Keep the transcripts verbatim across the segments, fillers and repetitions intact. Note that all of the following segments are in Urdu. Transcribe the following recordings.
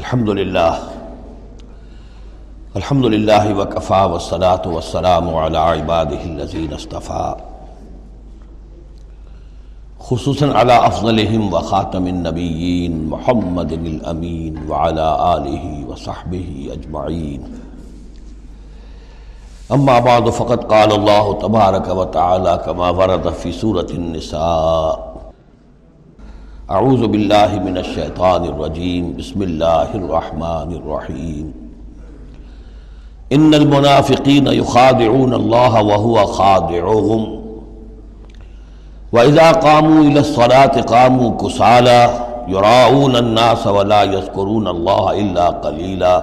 الحمد للہ الحمد للہ وکفا والصلاۃ والسلام علی عبادہ الذین اصطفیٰ خصوصاً علی افضلہم و خاتم النبیین محمد الامین وعلی آلہ وصحبہ اجمعین اما بعد فقد قال اللہ تبارک و تعالی کما ورد فی سورۃ النساء اعوذ باللہ من الشیطان الرجیم بسم اللہ الرحمن الرحیم ان المنافقین یخادعون اللہ وهو خادعهم واذا قاموا الى الصلاة قاموا کسالا یراؤون الناس ولا یذکرون اللہ الا قلیلا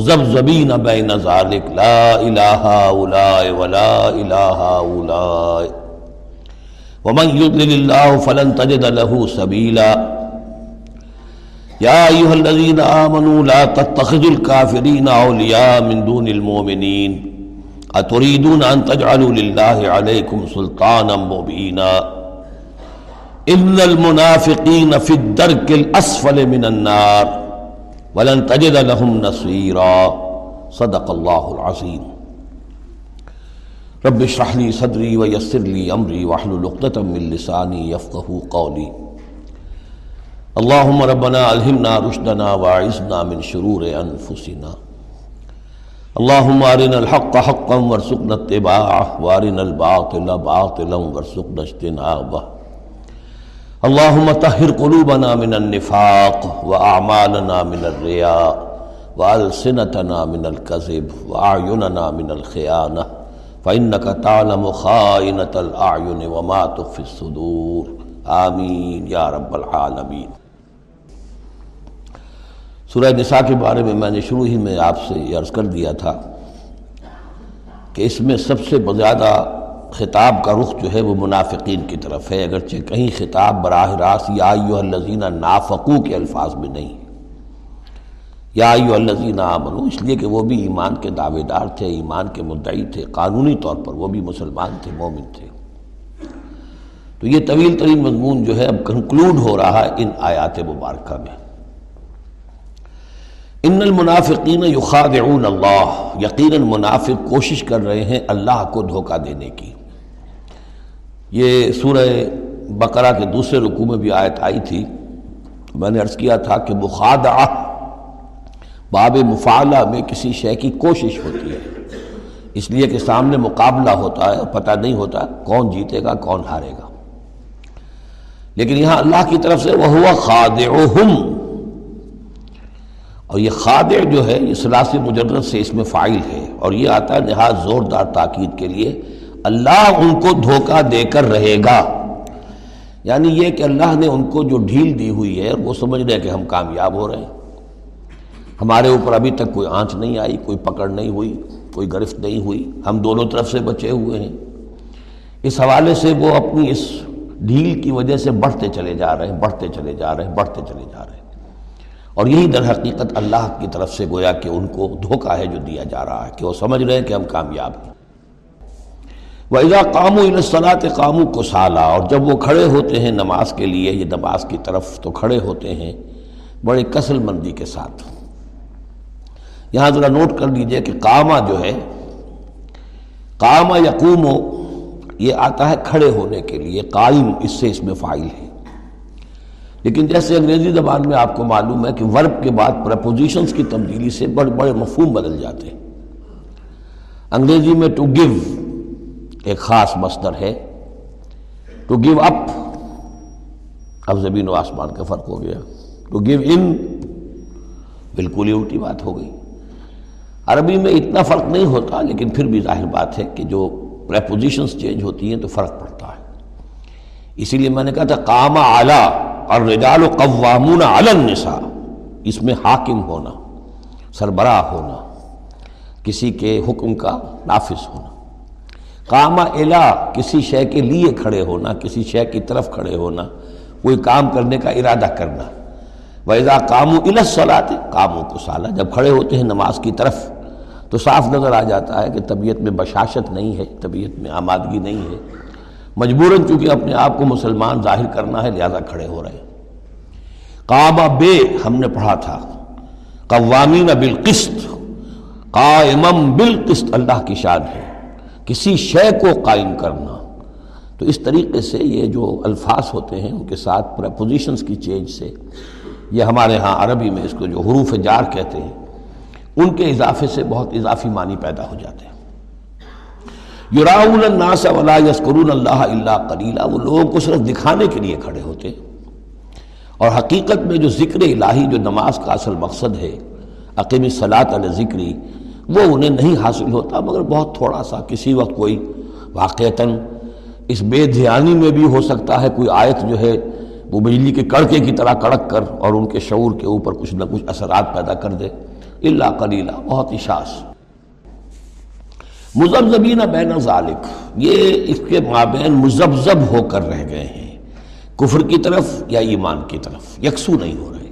مذبذبین بین ذلک لا الہ اولائے ولا الہ اولائے ومن یضلل اللہ فلن تجد له سبیلا یا ایھا الذین آمنوا لا تتخذوا الکافرین اولیاء من دون المؤمنین اتریدون ان تجعلوا للہ علیکم سلطانا مبینا ان المنافقین فی الدرک الاسفل من النار وَلَن تَجِدَ لَهُمْ نَصِيرًا صدق اللہ العظیم رب اشرح لي صدري ويسر لي امري واحلل عقدة من لساني يفقهوا قولي اللهم ربنا الهمنا رشدنا واعصمنا من شرور انفسنا اللهم ارنا الحق حقا وارزقنا اتباعه وارنا الباطل باطلا وارزقنا اجتنابه اللہم طہر قلوبنا من النفاق واعمالنا من الریا والسنتنا من الكذب واعیننا من الخیانہ فانک تعلم خائنۃ الاعین وما تخفی الصدور آمین یا رب العالمین۔ سورہ نساء کے بارے میں میں نے شروع ہی میں آپ سے یہ عرض کر دیا تھا کہ اس میں سب سے زیادہ خطاب کا رخ جو ہے وہ منافقین کی طرف ہے، اگرچہ کہیں خطاب براہ راست یا ایھا الذین نافقو کے الفاظ میں نہیں، یا ایھا الذین آمنوا، اس لیے کہ وہ بھی ایمان کے دعوے دار تھے، ایمان کے مدعی تھے، قانونی طور پر وہ بھی مسلمان تھے، مومن تھے۔ تو یہ طویل ترین مضمون جو ہے اب کنکلوڈ ہو رہا ہے ان آیات مبارکہ میں۔ ان المنافقین یخادعون اللہ، یقیناً منافق کوشش کر رہے ہیں اللہ کو دھوکہ دینے کی۔ یہ سورہ بقرہ کے دوسرے رکوع میں بھی آیت آئی تھی، میں نے عرض کیا تھا کہ مخادعہ باب مفاعلہ میں کسی شے کی کوشش ہوتی ہے، اس لیے کہ سامنے مقابلہ ہوتا ہے، پتہ نہیں ہوتا کون جیتے گا کون ہارے گا۔ لیکن یہاں اللہ کی طرف سے وَهُوَ خَادِعُهُمْ، اور یہ خادع جو ہے یہ ثلاث مجرد سے اس میں فاعل ہے، اور یہ آتا ہے نہایت زوردار تاکید کے لیے، اللہ ان کو دھوکہ دے کر رہے گا، یعنی یہ کہ اللہ نے ان کو جو ڈھیل دی ہوئی ہے وہ سمجھ رہے کہ ہم کامیاب ہو رہے ہیں، ہمارے اوپر ابھی تک کوئی آنچ نہیں آئی، کوئی پکڑ نہیں ہوئی، کوئی گرفت نہیں ہوئی، ہم دونوں طرف سے بچے ہوئے ہیں۔ اس حوالے سے وہ اپنی اس ڈھیل کی وجہ سے بڑھتے چلے جا رہے ہیں، بڑھتے چلے جا رہے ہیں، بڑھتے چلے جا رہے ہیں، اور یہی در حقیقت اللہ کی طرف سے گویا کہ ان کو دھوکہ ہے جو دیا جا رہا ہے کہ وہ سمجھ رہے ہیں کہ ہم کامیاب ہیں۔ وَإِذَا قَامُوا إِلَى الصَّلَاةِ قَامُوا كُسَالَىٰ، اور جب وہ کھڑے ہوتے ہیں نماز کے لیے، یہ نماز کی طرف تو کھڑے ہوتے ہیں بڑے کسل مندی کے ساتھ۔ یہاں ذرا نوٹ کر لیجئے کہ قامہ جو ہے، قامہ یقوم، یہ آتا ہے کھڑے ہونے کے لیے، قائم اس سے اس میں فاعل ہے، لیکن جیسے انگریزی زبان میں آپ کو معلوم ہے کہ ورب کے بعد پرپوزیشنز کی تبدیلی سے بڑے بڑے مفہوم بدل جاتے ہیں۔ انگریزی میں ٹو گیو ایک خاص مصدر ہے، ٹو گیو اپ، اب زمین و آسمان کا فرق ہو گیا، ٹو گیو ان بالکل ہی الٹی بات ہو گئی۔ عربی میں اتنا فرق نہیں ہوتا، لیکن پھر بھی ظاہر بات ہے کہ جو پرپوزیشنز چینج ہوتی ہیں تو فرق پڑتا ہے، اسی لیے میں نے کہا تھا قام اعلیٰ الرجال قوامون علی النساء، اس میں حاکم ہونا، سربراہ ہونا، کسی کے حکم کا نافذ ہونا۔ قامہ الا، کسی شے کے لیے کھڑے ہونا، کسی شے کی طرف کھڑے ہونا، کوئی کام کرنے کا ارادہ کرنا۔ وَإِذَا قَامُوا إِلَى الصَّلَاةِ قَامُوا كُسَالَىٰ، جب کھڑے ہوتے ہیں نماز کی طرف تو صاف نظر آ جاتا ہے کہ طبیعت میں بشاشت نہیں ہے، طبیعت میں آمادگی نہیں ہے، مجبوراً چونکہ اپنے آپ کو مسلمان ظاہر کرنا ہے لہذا کھڑے ہو رہے ہیں۔ قابہ بے ہم نے پڑھا تھا، قوامین بالقسط، قائمم بالقسط اللہ کی شان ہے کسی شے کو قائم کرنا. تو اس طریقے سے یہ جو الفاظ ہوتے ہیں ان کے ساتھ پریپوزیشنز کی چینج سے، یہ ہمارے ہاں عربی میں اس کو جو حروف جار کہتے ہیں ان کے اضافے سے بہت اضافی معنی پیدا ہو جاتے ہیں. یراؤن الناس ولا یذکرون اللہ الا قلیلا، وہ لوگوں کو صرف دکھانے کے لیے کھڑے ہوتے، اور حقیقت میں جو ذکر الہی جو نماز کا اصل مقصد ہے اقیم الصلاۃ علی ذکری، وہ انہیں نہیں حاصل ہوتا مگر بہت تھوڑا سا، کسی وقت کوئی واقعتاً اس بے دھیانی میں بھی ہو سکتا ہے کوئی آیت جو ہے وہ بجلی کے کڑکے کی طرح کڑک کر اور ان کے شعور کے اوپر کچھ نہ کچھ اثرات پیدا کر دے. الا قلیلا، بہت ہی شاذ. مذبذبین بین ذالک، یہ اس کے مابین مذبذب ہو کر رہ گئے ہیں، کفر کی طرف یا ایمان کی طرف یکسو نہیں ہو رہے.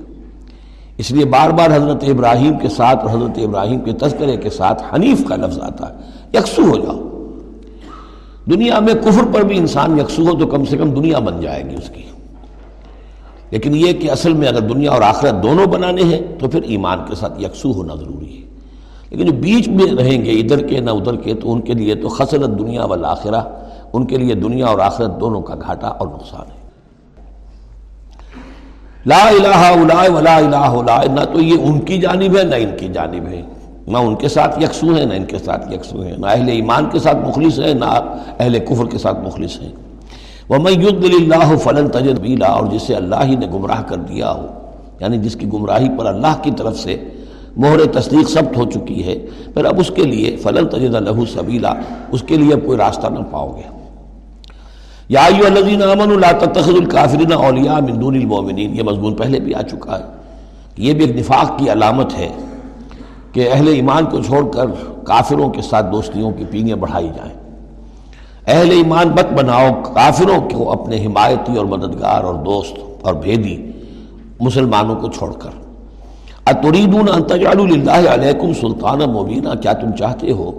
اس لیے بار بار حضرت ابراہیم کے ساتھ اور حضرت ابراہیم کے تذکرے کے ساتھ حنیف کا لفظ آتا ہے، یکسو ہو جاؤ. دنیا میں کفر پر بھی انسان یکسو ہو تو کم سے کم دنیا بن جائے گی اس کی، لیکن یہ کہ اصل میں اگر دنیا اور آخرت دونوں بنانے ہیں تو پھر ایمان کے ساتھ یکسو ہونا ضروری ہے. لیکن جو بیچ میں رہیں گے ادھر کے نہ ادھر کے، تو ان کے لیے تو خسرت دنیا والآخرہ، ان کے لیے دنیا اور آخرت دونوں کا گھاٹا اور نقصان ہے. لا الہ الا ولا الہ الا، نہ تو یہ ان کی جانب ہے نہ ان کی جانب ہے، نہ ان کے ساتھ یکسو ہے نہ ان کے ساتھ یکسو ہے، نہ اہل ایمان کے ساتھ مخلص ہے نہ اہل کفر کے ساتھ مخلص ہے. وَمَن يُضْلِلِ اللَّهُ فَلَن تَجِدَ لَهُ، اور جسے اللہ ہی نے گمراہ کر دیا ہو، یعنی جس کی گمراہی پر اللہ کی طرف سے مہر تصدیق ثبت ہو چکی ہے، پھر اب اس کے لیے فَلَن تَجِدَ لَهُ سَبِيلًا، اس کے لیے اب کوئی راستہ نہ پاؤ گے. یا ایھا الذین آمنوا لا تتخذوا الکافرین اولیاء من دون المؤمنین، یہ مضمون پہلے بھی آ چکا ہے. یہ بھی ایک نفاق کی علامت ہے کہ اہل ایمان کو چھوڑ کر کافروں کے ساتھ دوستیوں کی پینگیں بڑھائی جائیں. اہل ایمان مت بناؤ، کافروں کو اپنے حمایتی اور مددگار اور دوست اور بھیدی مسلمانوں کو چھوڑ کر. اتریدون ان تجعلوا للہ علیکم سلطانا مبینا، کیا تم چاہتے ہو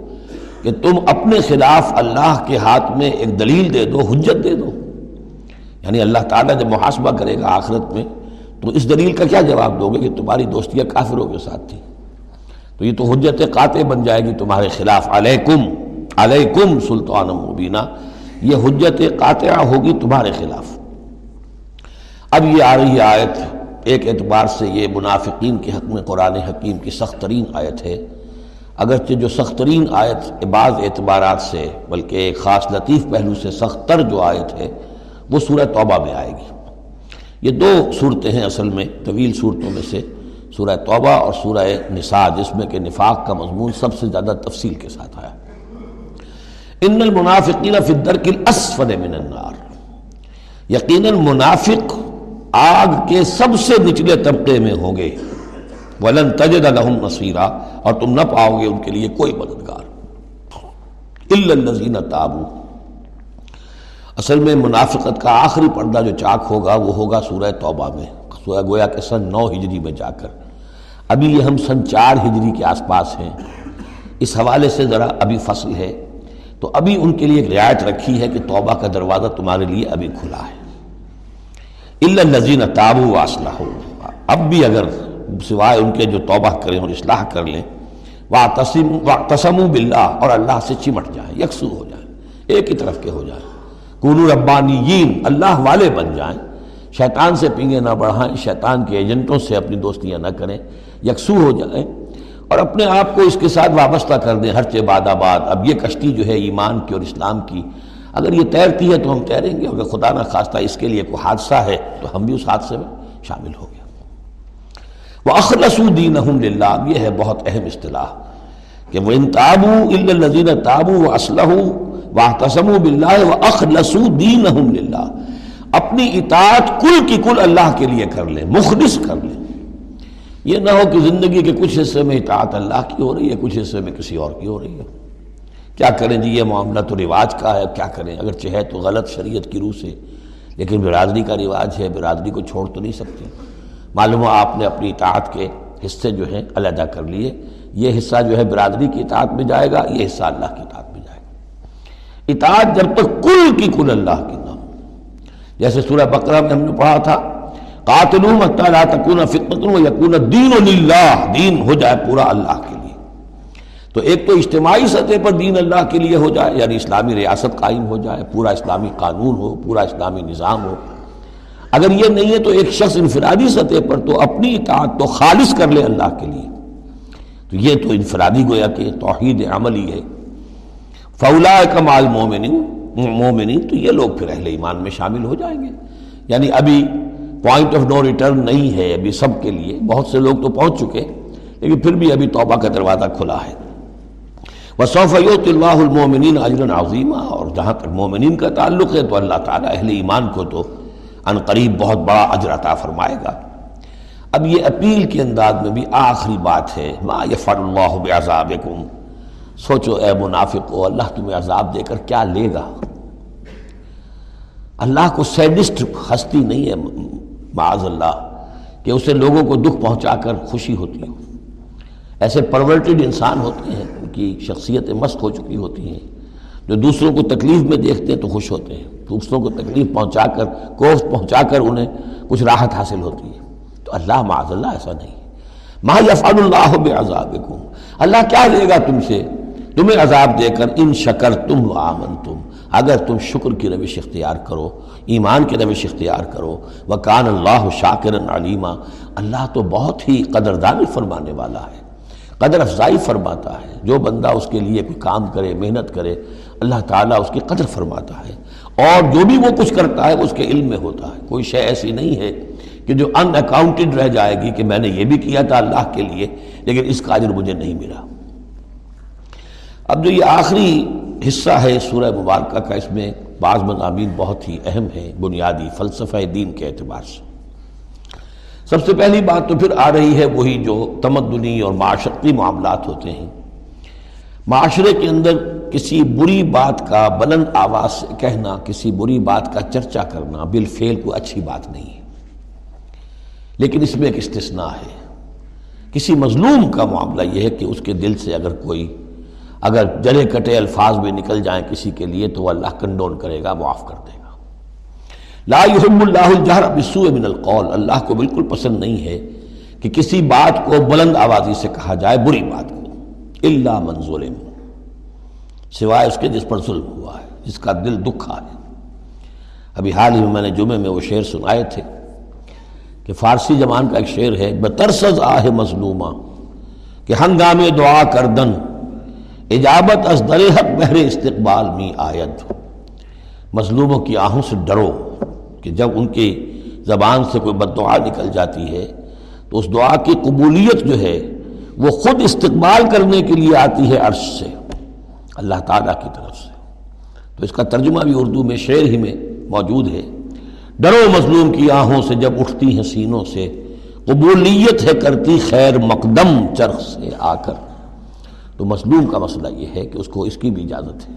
کہ تم اپنے خلاف اللہ کے ہاتھ میں ایک دلیل دے دو، حجت دے دو؟ یعنی اللہ تعالیٰ جب محاسبہ کرے گا آخرت میں تو اس دلیل کا کیا جواب دو گے کہ تمہاری دوستیاں کافروں کے ساتھ تھی؟ تو یہ تو حجت قاطع بن جائے گی تمہارے خلاف. علیکم علیکم سلطان مبینہ، یہ حجت قاطعہ ہوگی تمہارے خلاف. اب یہ آ رہی آیت ایک اعتبار سے یہ منافقین کے حق میں قرآن حکیم کی سخت ترین آیت ہے، اگرچہ جو سخت ترین آیت بعض اعتبارات سے بلکہ ایک خاص لطیف پہلو سے سخت تر جو آیت ہے وہ سورہ توبہ میں آئے گی. یہ دو صورتیں ہیں اصل میں طویل صورتوں میں سے، سورہ توبہ اور سورہ نساء، جس میں کہ نفاق کا مضمون سب سے زیادہ تفصیل کے ساتھ آیا. ان المنافقین فی الدرک الاسفل من النار، یقیناً منافق آگ کے سب سے نچلے طبقے میں ہوں گے. وَلَن تَجِدَ لَهُمْ نَصِيرًا، اور تم نہ پاؤ گے ان کے لیے کوئی مددگار. إِلَّا الَّذِينَ تَابُوا، اصل میں منافقت کا آخری پردہ جو چاک ہوگا وہ ہوگا سورہ توبہ میں، سورہ گویا کہ سن نو ہجری میں جا کر. ابھی یہ ہم سن چار ہجری کے آس پاس ہیں، اس حوالے سے ذرا ابھی فصل ہے، تو ابھی ان کے لیے ایک رعایت رکھی ہے کہ توبہ کا دروازہ تمہارے لیے ابھی کھلا ہے. إِلَّا الَّذِينَ تَابُوا وَأَصْلَحُوا، اب بھی اگر سوائے ان کے جو توبہ کریں اور اصلاح کر لیں، وَاعْتَصِمُوا بِاللَّهِ، اور اللہ سے چمٹ جائیں، یکسو ہو جائیں، ایک ہی طرف کے ہو جائیں. کونوا ربانیین، اللہ والے بن جائیں، شیطان سے پینگیں نہ بڑھائیں، شیطان کے ایجنٹوں سے اپنی دوستیاں نہ کریں، یکسو ہو جائیں اور اپنے آپ کو اس کے ساتھ وابستہ کر دیں ہر چہ باد آباد. اب یہ کشتی جو ہے ایمان کی اور اسلام کی، اگر یہ تیرتی ہے تو ہم تیریں گے، اگر خدا نخواستہ اس کے لیے کوئی حادثہ ہے تو ہم بھی اس حادثے میں شامل ہو گئے. وَأَخْلَصُوا دِينَهُمْ لِلَّهِ، یہ ہے بہت اہم اصطلاح کہ وَإِن تَابُوا إِلَّا الَّذِينَ تَابُوا وَأَصْلَحُوا وَاعْتَصَمُوا بِاللَّهِ وَأَخْلَصُوا دِينَهُمْ لِلَّهِ، اپنی اطاعت کل کی کل اللہ کے لیے کر لیں، مخلص کر لیں. یہ نہ ہو کہ زندگی کے کچھ حصے میں اطاعت اللہ کی ہو رہی ہے، کچھ حصے میں کسی اور کی ہو رہی ہے. کیا کریں جی، یہ معاملہ تو رواج کا ہے، کیا کریں؟ اگرچہ ہے تو غلط شریعت کی روح سے، لیکن برادری کا رواج ہے، برادری کو چھوڑ تو نہیں سکتے. معلوم ہو آپ نے اپنی اطاعت کے حصے جو ہیں علیحدہ کر لیے، یہ حصہ جو ہے برادری کی اطاعت میں جائے گا، یہ حصہ اللہ کی اطاعت میں جائے گا. اطاعت جب تک کل کی کل اللہ کی نہ، جیسے سورہ بقرہ میں ہم نے پڑھا تھا قاتلوہم حتی لا تکون فتنۃ و یکون الدین للہ، دین ہو جائے پورا اللہ کے لیے۔ تو ایک تو اجتماعی سطح پر دین اللہ کے لیے ہو جائے، یعنی اسلامی ریاست قائم ہو جائے، پورا اسلامی قانون ہو، پورا اسلامی نظام ہو۔ اگر یہ نہیں ہے تو ایک شخص انفرادی سطح پر تو اپنی اطاعت تو خالص کر لے اللہ کے لیے، تو یہ تو انفرادی گویا کہ توحید عملی ہے۔ فَأُولَٰئِكَ مَعَ الْمُؤْمِنِينَ، مومنین تو یہ لوگ پھر اہل ایمان میں شامل ہو جائیں گے۔ یعنی ابھی پوائنٹ آف نو ریٹرن نہیں ہے ابھی سب کے لیے، بہت سے لوگ تو پہنچ چکے، لیکن پھر بھی ابھی توبہ کا دروازہ کھلا ہے۔ وَسَوْفَ يُؤْتِ اللَّهُ الْمُؤْمِنِينَ أَجْرًا عَظِيمًا، اور جہاں تک مومنین کا تعلق ہے تو اللہ تعالیٰ اہل ایمان کو تو عن قریب بہت بڑا اجر عطا فرمائے گا۔ اب یہ اپیل کے انداز میں بھی آخری بات ہے، ما یفعل اللہ بعذابکم، سوچو اے منافقو اللہ تمہیں عذاب دے کر کیا لے گا۔ اللہ کو سیڈسٹ ہستی نہیں ہے معاذ اللہ کہ اسے لوگوں کو دکھ پہنچا کر خوشی ہوتی ہو۔ ایسے پرورٹڈ انسان ہوتے ہیں، ان کی شخصیتیں مست ہو چکی ہوتی ہیں، جو دوسروں کو تکلیف میں دیکھتے ہیں تو خوش ہوتے ہیں، دوسروں کو تکلیف پہنچا کر کوفت پہنچا کر انہیں کچھ راحت حاصل ہوتی ہے۔ تو اللہ معاذ اللہ ایسا نہیں ہے۔ ما یفعل اللہ بعذابکم، اللہ کیا دے گا تم سے، تمہیں عذاب دے کر، ان شکرتم و آمنتم، اگر تم شکر کی روش اختیار کرو، ایمان کی روش اختیار کرو۔ وکان اللہ شاکرا علیما، اللہ تو بہت ہی قدردانی فرمانے والا ہے، قدر افزائی فرماتا ہے۔ جو بندہ اس کے لیے کوئی کام کرے، محنت کرے، اللہ تعالیٰ اس کی قدر فرماتا ہے، اور جو بھی وہ کچھ کرتا ہے اس کے علم میں ہوتا ہے۔ کوئی شے ایسی نہیں ہے کہ جو ان اکاؤنٹڈ رہ جائے گی کہ میں نے یہ بھی کیا تھا اللہ کے لیے لیکن اس کا اجر مجھے نہیں ملا۔ اب جو یہ آخری حصہ ہے سورہ مبارکہ کا، اس میں بعض مضامین بہت ہی اہم ہیں بنیادی فلسفہ دین کے اعتبار سے۔ سب سے پہلی بات تو پھر آ رہی ہے وہی جو تمدنی اور معاشرتی معاملات ہوتے ہیں۔ معاشرے کے اندر کسی بری بات کا بلند آواز سے کہنا، کسی بری بات کا چرچا کرنا بالفعل کوئی اچھی بات نہیں ہے، لیکن اس میں ایک استثناء ہے۔ کسی مظلوم کا معاملہ یہ ہے کہ اس کے دل سے اگر کوئی اگر جلے کٹے الفاظ میں نکل جائیں کسی کے لیے تو وہ اللہ کنڈون کرے گا، معاف کر دے گا۔ لا یحب اللہ الجہر بالسوء من القول، اللہ کو بالکل پسند نہیں ہے کہ کسی بات کو بلند آوازی سے کہا جائے، بری بات کو، الا من ظلم، سوائے اس کے جس پر ظلم ہوا ہے، جس کا دل دکھا ہے۔ ابھی حال ہی میں میں نے جمعے میں وہ شعر سنائے تھے کہ فارسی زبان کا ایک شعر ہے، بترسز آہ مظلومہ کہ ہنگام دعا کردن، اجابت از در حق بحر استقبال میں آید، مظلوموں کی آہوں سے ڈرو کہ جب ان کی زبان سے کوئی بد دعا نکل جاتی ہے تو اس دعا کی قبولیت جو ہے وہ خود استقبال کرنے کے لیے آتی ہے عرش سے، اللہ تعالیٰ کی طرف سے۔ تو اس کا ترجمہ بھی اردو میں شعر ہی میں موجود ہے، ڈرو مظلوم کی آہوں سے جب اٹھتی ہیں سینوں سے، قبولیت ہے کرتی خیر مقدم چرخ سے آ کر۔ تو مظلوم کا مسئلہ یہ ہے کہ اس کو اس کی بھی اجازت ہے۔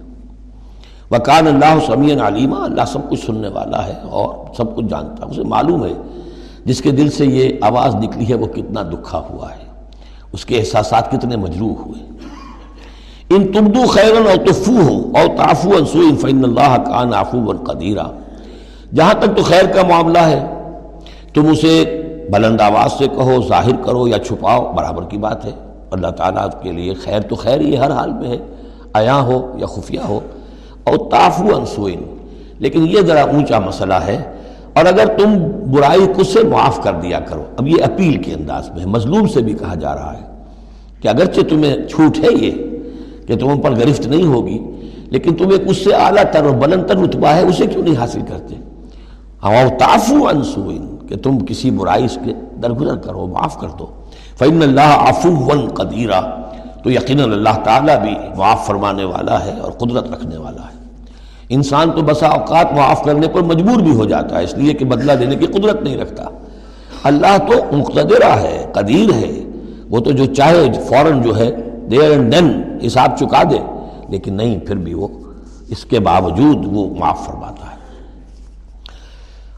وَقَانَ اللَّهُ سَمِيعًا عَلِيمًا، اللہ سب کچھ سننے والا ہے اور سب کچھ جانتا ہے، اسے معلوم ہے جس کے دل سے یہ آواز نکلی ہے وہ کتنا دکھا ہوا ہے، اس کے احساسات کتنے مجروح ہوئے۔ ان تبدو خیرا او تخفوہ او تعفو عن سوء فإن اللہ کان عفوا قدیرا، جہاں تک تو خیر کا معاملہ ہے تم اسے بلند آواز سے کہو، ظاہر کرو یا چھپاؤ، برابر کی بات ہے۔ اللہ تعالیٰ کے لیے خیر تو خیر ہی ہر حال میں ہے، عیاں ہو یا خفیہ ہو، اور تعفو عن سوء، لیکن یہ ذرا اونچا مسئلہ ہے، اور اگر تم برائی کو سے معاف کر دیا کرو۔ اب یہ اپیل کے انداز میں مظلوم سے بھی کہا جا رہا ہے کہ اگرچہ تمہیں چھوٹ ہے یہ کہ تم پر گرفت نہیں ہوگی، لیکن تم ایک اس سے اعلیٰ تر اور بلند تر رتبہ ہے، اسے کیوں نہیں حاصل کرتے۔ اور تعفو عن سوء کہ تم کسی برائی اس کے درگزر کرو، معاف کر دو۔ فإن اللہ عفوا قدیرا، تو یقیناً اللہ تعالیٰ بھی معاف فرمانے والا ہے اور قدرت رکھنے والا ہے۔ انسان تو بسا اوقات معاف کرنے پر مجبور بھی ہو جاتا ہے، اس لیے کہ بدلہ دینے کی قدرت نہیں رکھتا۔ اللہ تو مقتدرہ ہے، قدیر ہے، وہ تو جو چاہے فوراً جو ہے دیر اینڈ دین حساب چکا دے، لیکن نہیں، پھر بھی وہ اس کے باوجود وہ معاف فرماتا ہے۔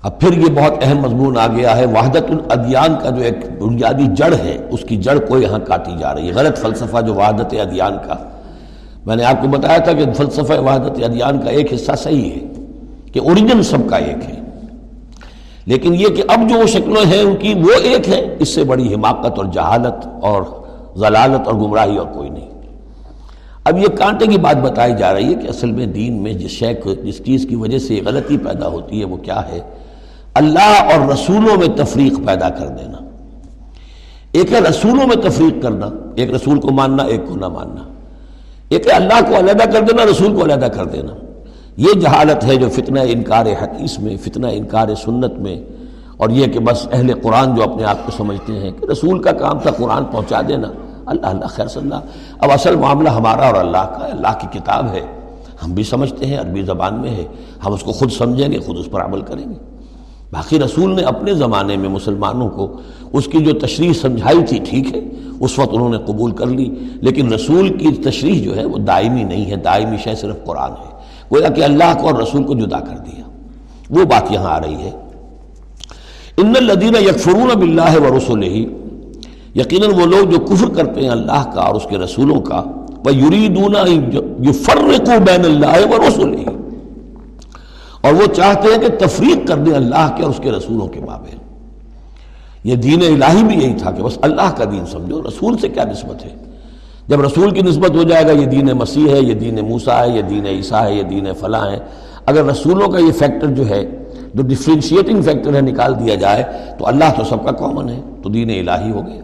اب پھر یہ بہت اہم مضمون آ گیا ہے، وحدت الادیان کا جو ایک بنیادی جڑ ہے، اس کی جڑ کو یہاں کاٹی جا رہی ہے۔ غلط فلسفہ جو وحدت ادیان کا، میں نے آپ کو بتایا تھا کہ فلسفہ وحدت ادیان کا ایک حصہ صحیح ہے کہ اوریجن سب کا ایک ہے، لیکن یہ کہ اب جو شکلیں ہیں ان کی وہ ایک ہے، اس سے بڑی حماقت اور جہالت اور ضلالت اور گمراہی اور کوئی نہیں۔ اب یہ کانٹے کی بات بتائی جا رہی ہے کہ اصل میں دین میں جس شے جس چیز کی وجہ سے غلطی پیدا ہوتی ہے وہ کیا ہے؟ اللہ اور رسولوں میں تفریق پیدا کر دینا۔ ایک ہے رسولوں میں تفریق کرنا، ایک رسول کو ماننا ایک کو نہ ماننا، ایک ہے اللہ کو علیحدہ کر دینا رسول کو علیحدہ کر دینا۔ یہ جہالت ہے جو فتنہ انکار حدیث میں، فتنہ انکار سنت میں، اور یہ کہ بس اہل قرآن جو اپنے آپ کو سمجھتے ہیں کہ رسول کا کام تھا قرآن پہنچا دینا، اللہ اللہ خیر صلی اللہ۔ اب اصل معاملہ ہمارا اور اللہ کا، اللہ کی کتاب ہے، ہم بھی سمجھتے ہیں، عربی زبان میں ہے، ہم اس کو خود سمجھیں گے، خود اس پر عمل کریں گے۔ باقی رسول نے اپنے زمانے میں مسلمانوں کو اس کی جو تشریح سمجھائی تھی ٹھیک ہے، اس وقت انہوں نے قبول کر لی، لیکن رسول کی تشریح جو ہے وہ دائمی نہیں ہے، دائمی شے صرف قرآن ہے، گویا کہ اللہ کو اور رسول کو جدا کر دیا۔ وہ بات یہاں آ رہی ہے، ان الذین یکفرون باللہ ورسلہ، یقیناً وہ لوگ جو کفر کرتے ہیں اللہ کا اور اس کے رسولوں کا، وَيُرِيدُونَ يُفَرِّقُوا بَيْنَ اللَّهِ وَرُسُلِهِ، اور وہ چاہتے ہیں کہ تفریق کر دیں اللہ کے اور اس کے رسولوں کے مابین۔ یہ دین الہی بھی یہی تھا کہ بس اللہ کا دین سمجھو، رسول سے کیا نسبت ہے؟ جب رسول کی نسبت ہو جائے گا یہ دین مسیح ہے، یہ دین موسیٰ ہے، یہ دین عیسیٰ ہے، یہ دین فلاں ہے، اگر رسولوں کا یہ فیکٹر جو ہے، جو ڈفرینشیٹنگ فیکٹر ہے، نکال دیا جائے تو اللہ تو سب کا کامن ہے، تو دین الہی ہو گیا۔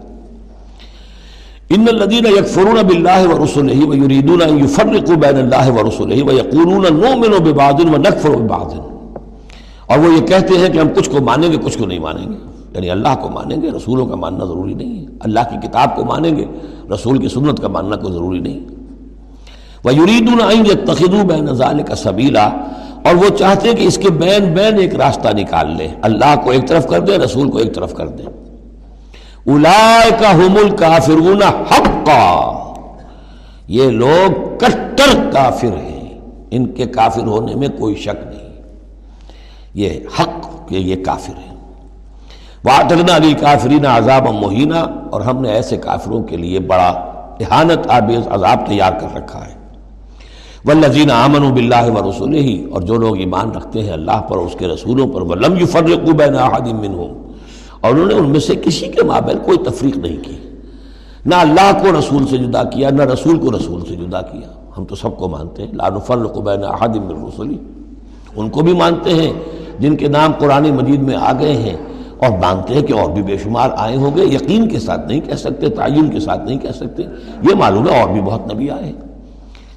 ان الذين يكفرون بالله ورسله ويريدون ان يفرقوا بين الله ورسله ويقولون نؤمن ببعض ونكفر ببعض، اور وہ یہ کہتے ہیں کہ ہم کچھ کو مانیں گے کچھ کو نہیں مانیں گے، یعنی اللہ کو مانیں گے، رسولوں کا ماننا ضروری نہیں ہے، اللہ کی کتاب کو مانیں گے، رسول کی سنت کا ماننا کوئی ضروری نہیں۔ ويريدون ان يتخذوا بين ذلك سبيلا، اور وہ چاہتے ہیں کہ اس کے بین بین ایک راستہ نکال لیں، اللہ کو ایک طرف کر دیں، رسول کو ایک طرف کر دیں۔ اولئک هم الکافرون حقا، یہ لوگ کٹر کافر ہیں، ان کے کافر ہونے میں کوئی شک نہیں، یہ حق کہ یہ کافر ہیں۔ وَأَعْتَدْنَا لِلْكَافِرِينَ عَذَابًا مُّهِينًا، اور ہم نے ایسے کافروں کے لیے بڑا اہانت آمیز عذاب تیار کر رکھا ہے۔ والذین آمنوا باللہ ورسلہ، اور جو لوگ ایمان رکھتے ہیں اللہ پر اور اس کے رسولوں پر، ولم یفرقوا بین احد منہم، اور انہوں نے ان میں سے کسی کے مابین کوئی تفریق نہیں کی، نہ اللہ کو رسول سے جدا کیا، نہ رسول کو رسول سے جدا کیا، ہم تو سب کو مانتے ہیں، لا نفرق بین احد من رسلی، ان کو بھی مانتے ہیں جن کے نام قرآن مجید میں آ گئے ہیں، اور مانتے ہیں کہ اور بھی بے شمار آئے ہوں گے، یقین کے ساتھ نہیں کہہ سکتے، تعین کے ساتھ نہیں کہہ سکتے، یہ معلوم ہے اور بھی بہت نبی آئے ہیں،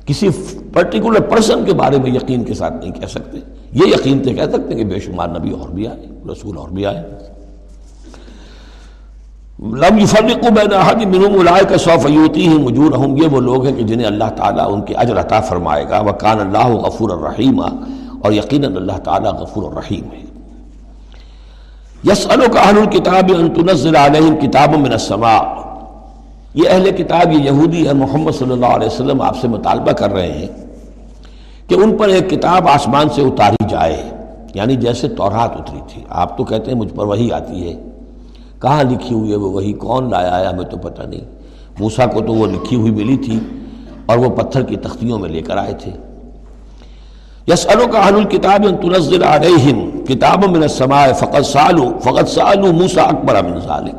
کسی پرٹیکولر پرسن کے بارے میں یقین کے ساتھ نہیں کہہ سکتے، یہ یقین سے کہہ سکتے کہ بے شمار نبی اور بھی آئے، رسول اور بھی آئے۔ لم یفرقوا بین احد منہم اولئک سوف یؤتیہم اجورہم، یہ وہ لوگ ہیں کہ جنہیں اللہ تعالیٰ ان کے اجر عطا فرمائے گا، وکان اللہ غفور الرحیم، اور یقیناً اللہ تعالیٰ غفور الرحیم ہے۔ یسألک اہل الکتاب ان تنزل علیہم کتابا من السماء، یہ اہل کتاب، یہ یہودی ہے، محمد صلی اللہ علیہ وسلم آپ سے مطالبہ کر رہے ہیں کہ ان پر ایک کتاب آسمان سے اتاری جائے، یعنی جیسے تورات اتری تھی۔ آپ تو کہتے ہیں مجھ پر وحی آتی ہے، کہاں لکھی ہوئی ہے وہ وحی، کون لایا ہے ہمیں تو پتہ نہیں، موسیٰ کو تو وہ لکھی ہوئی ملی تھی اور وہ پتھر کی تختیوں میں لے کر آئے تھے۔ یسألک اہل الکتاب ان تنزل علیہم کتابا من السماء فقد سالوا فقد سالوا موسیٰ اکبر من ذلک،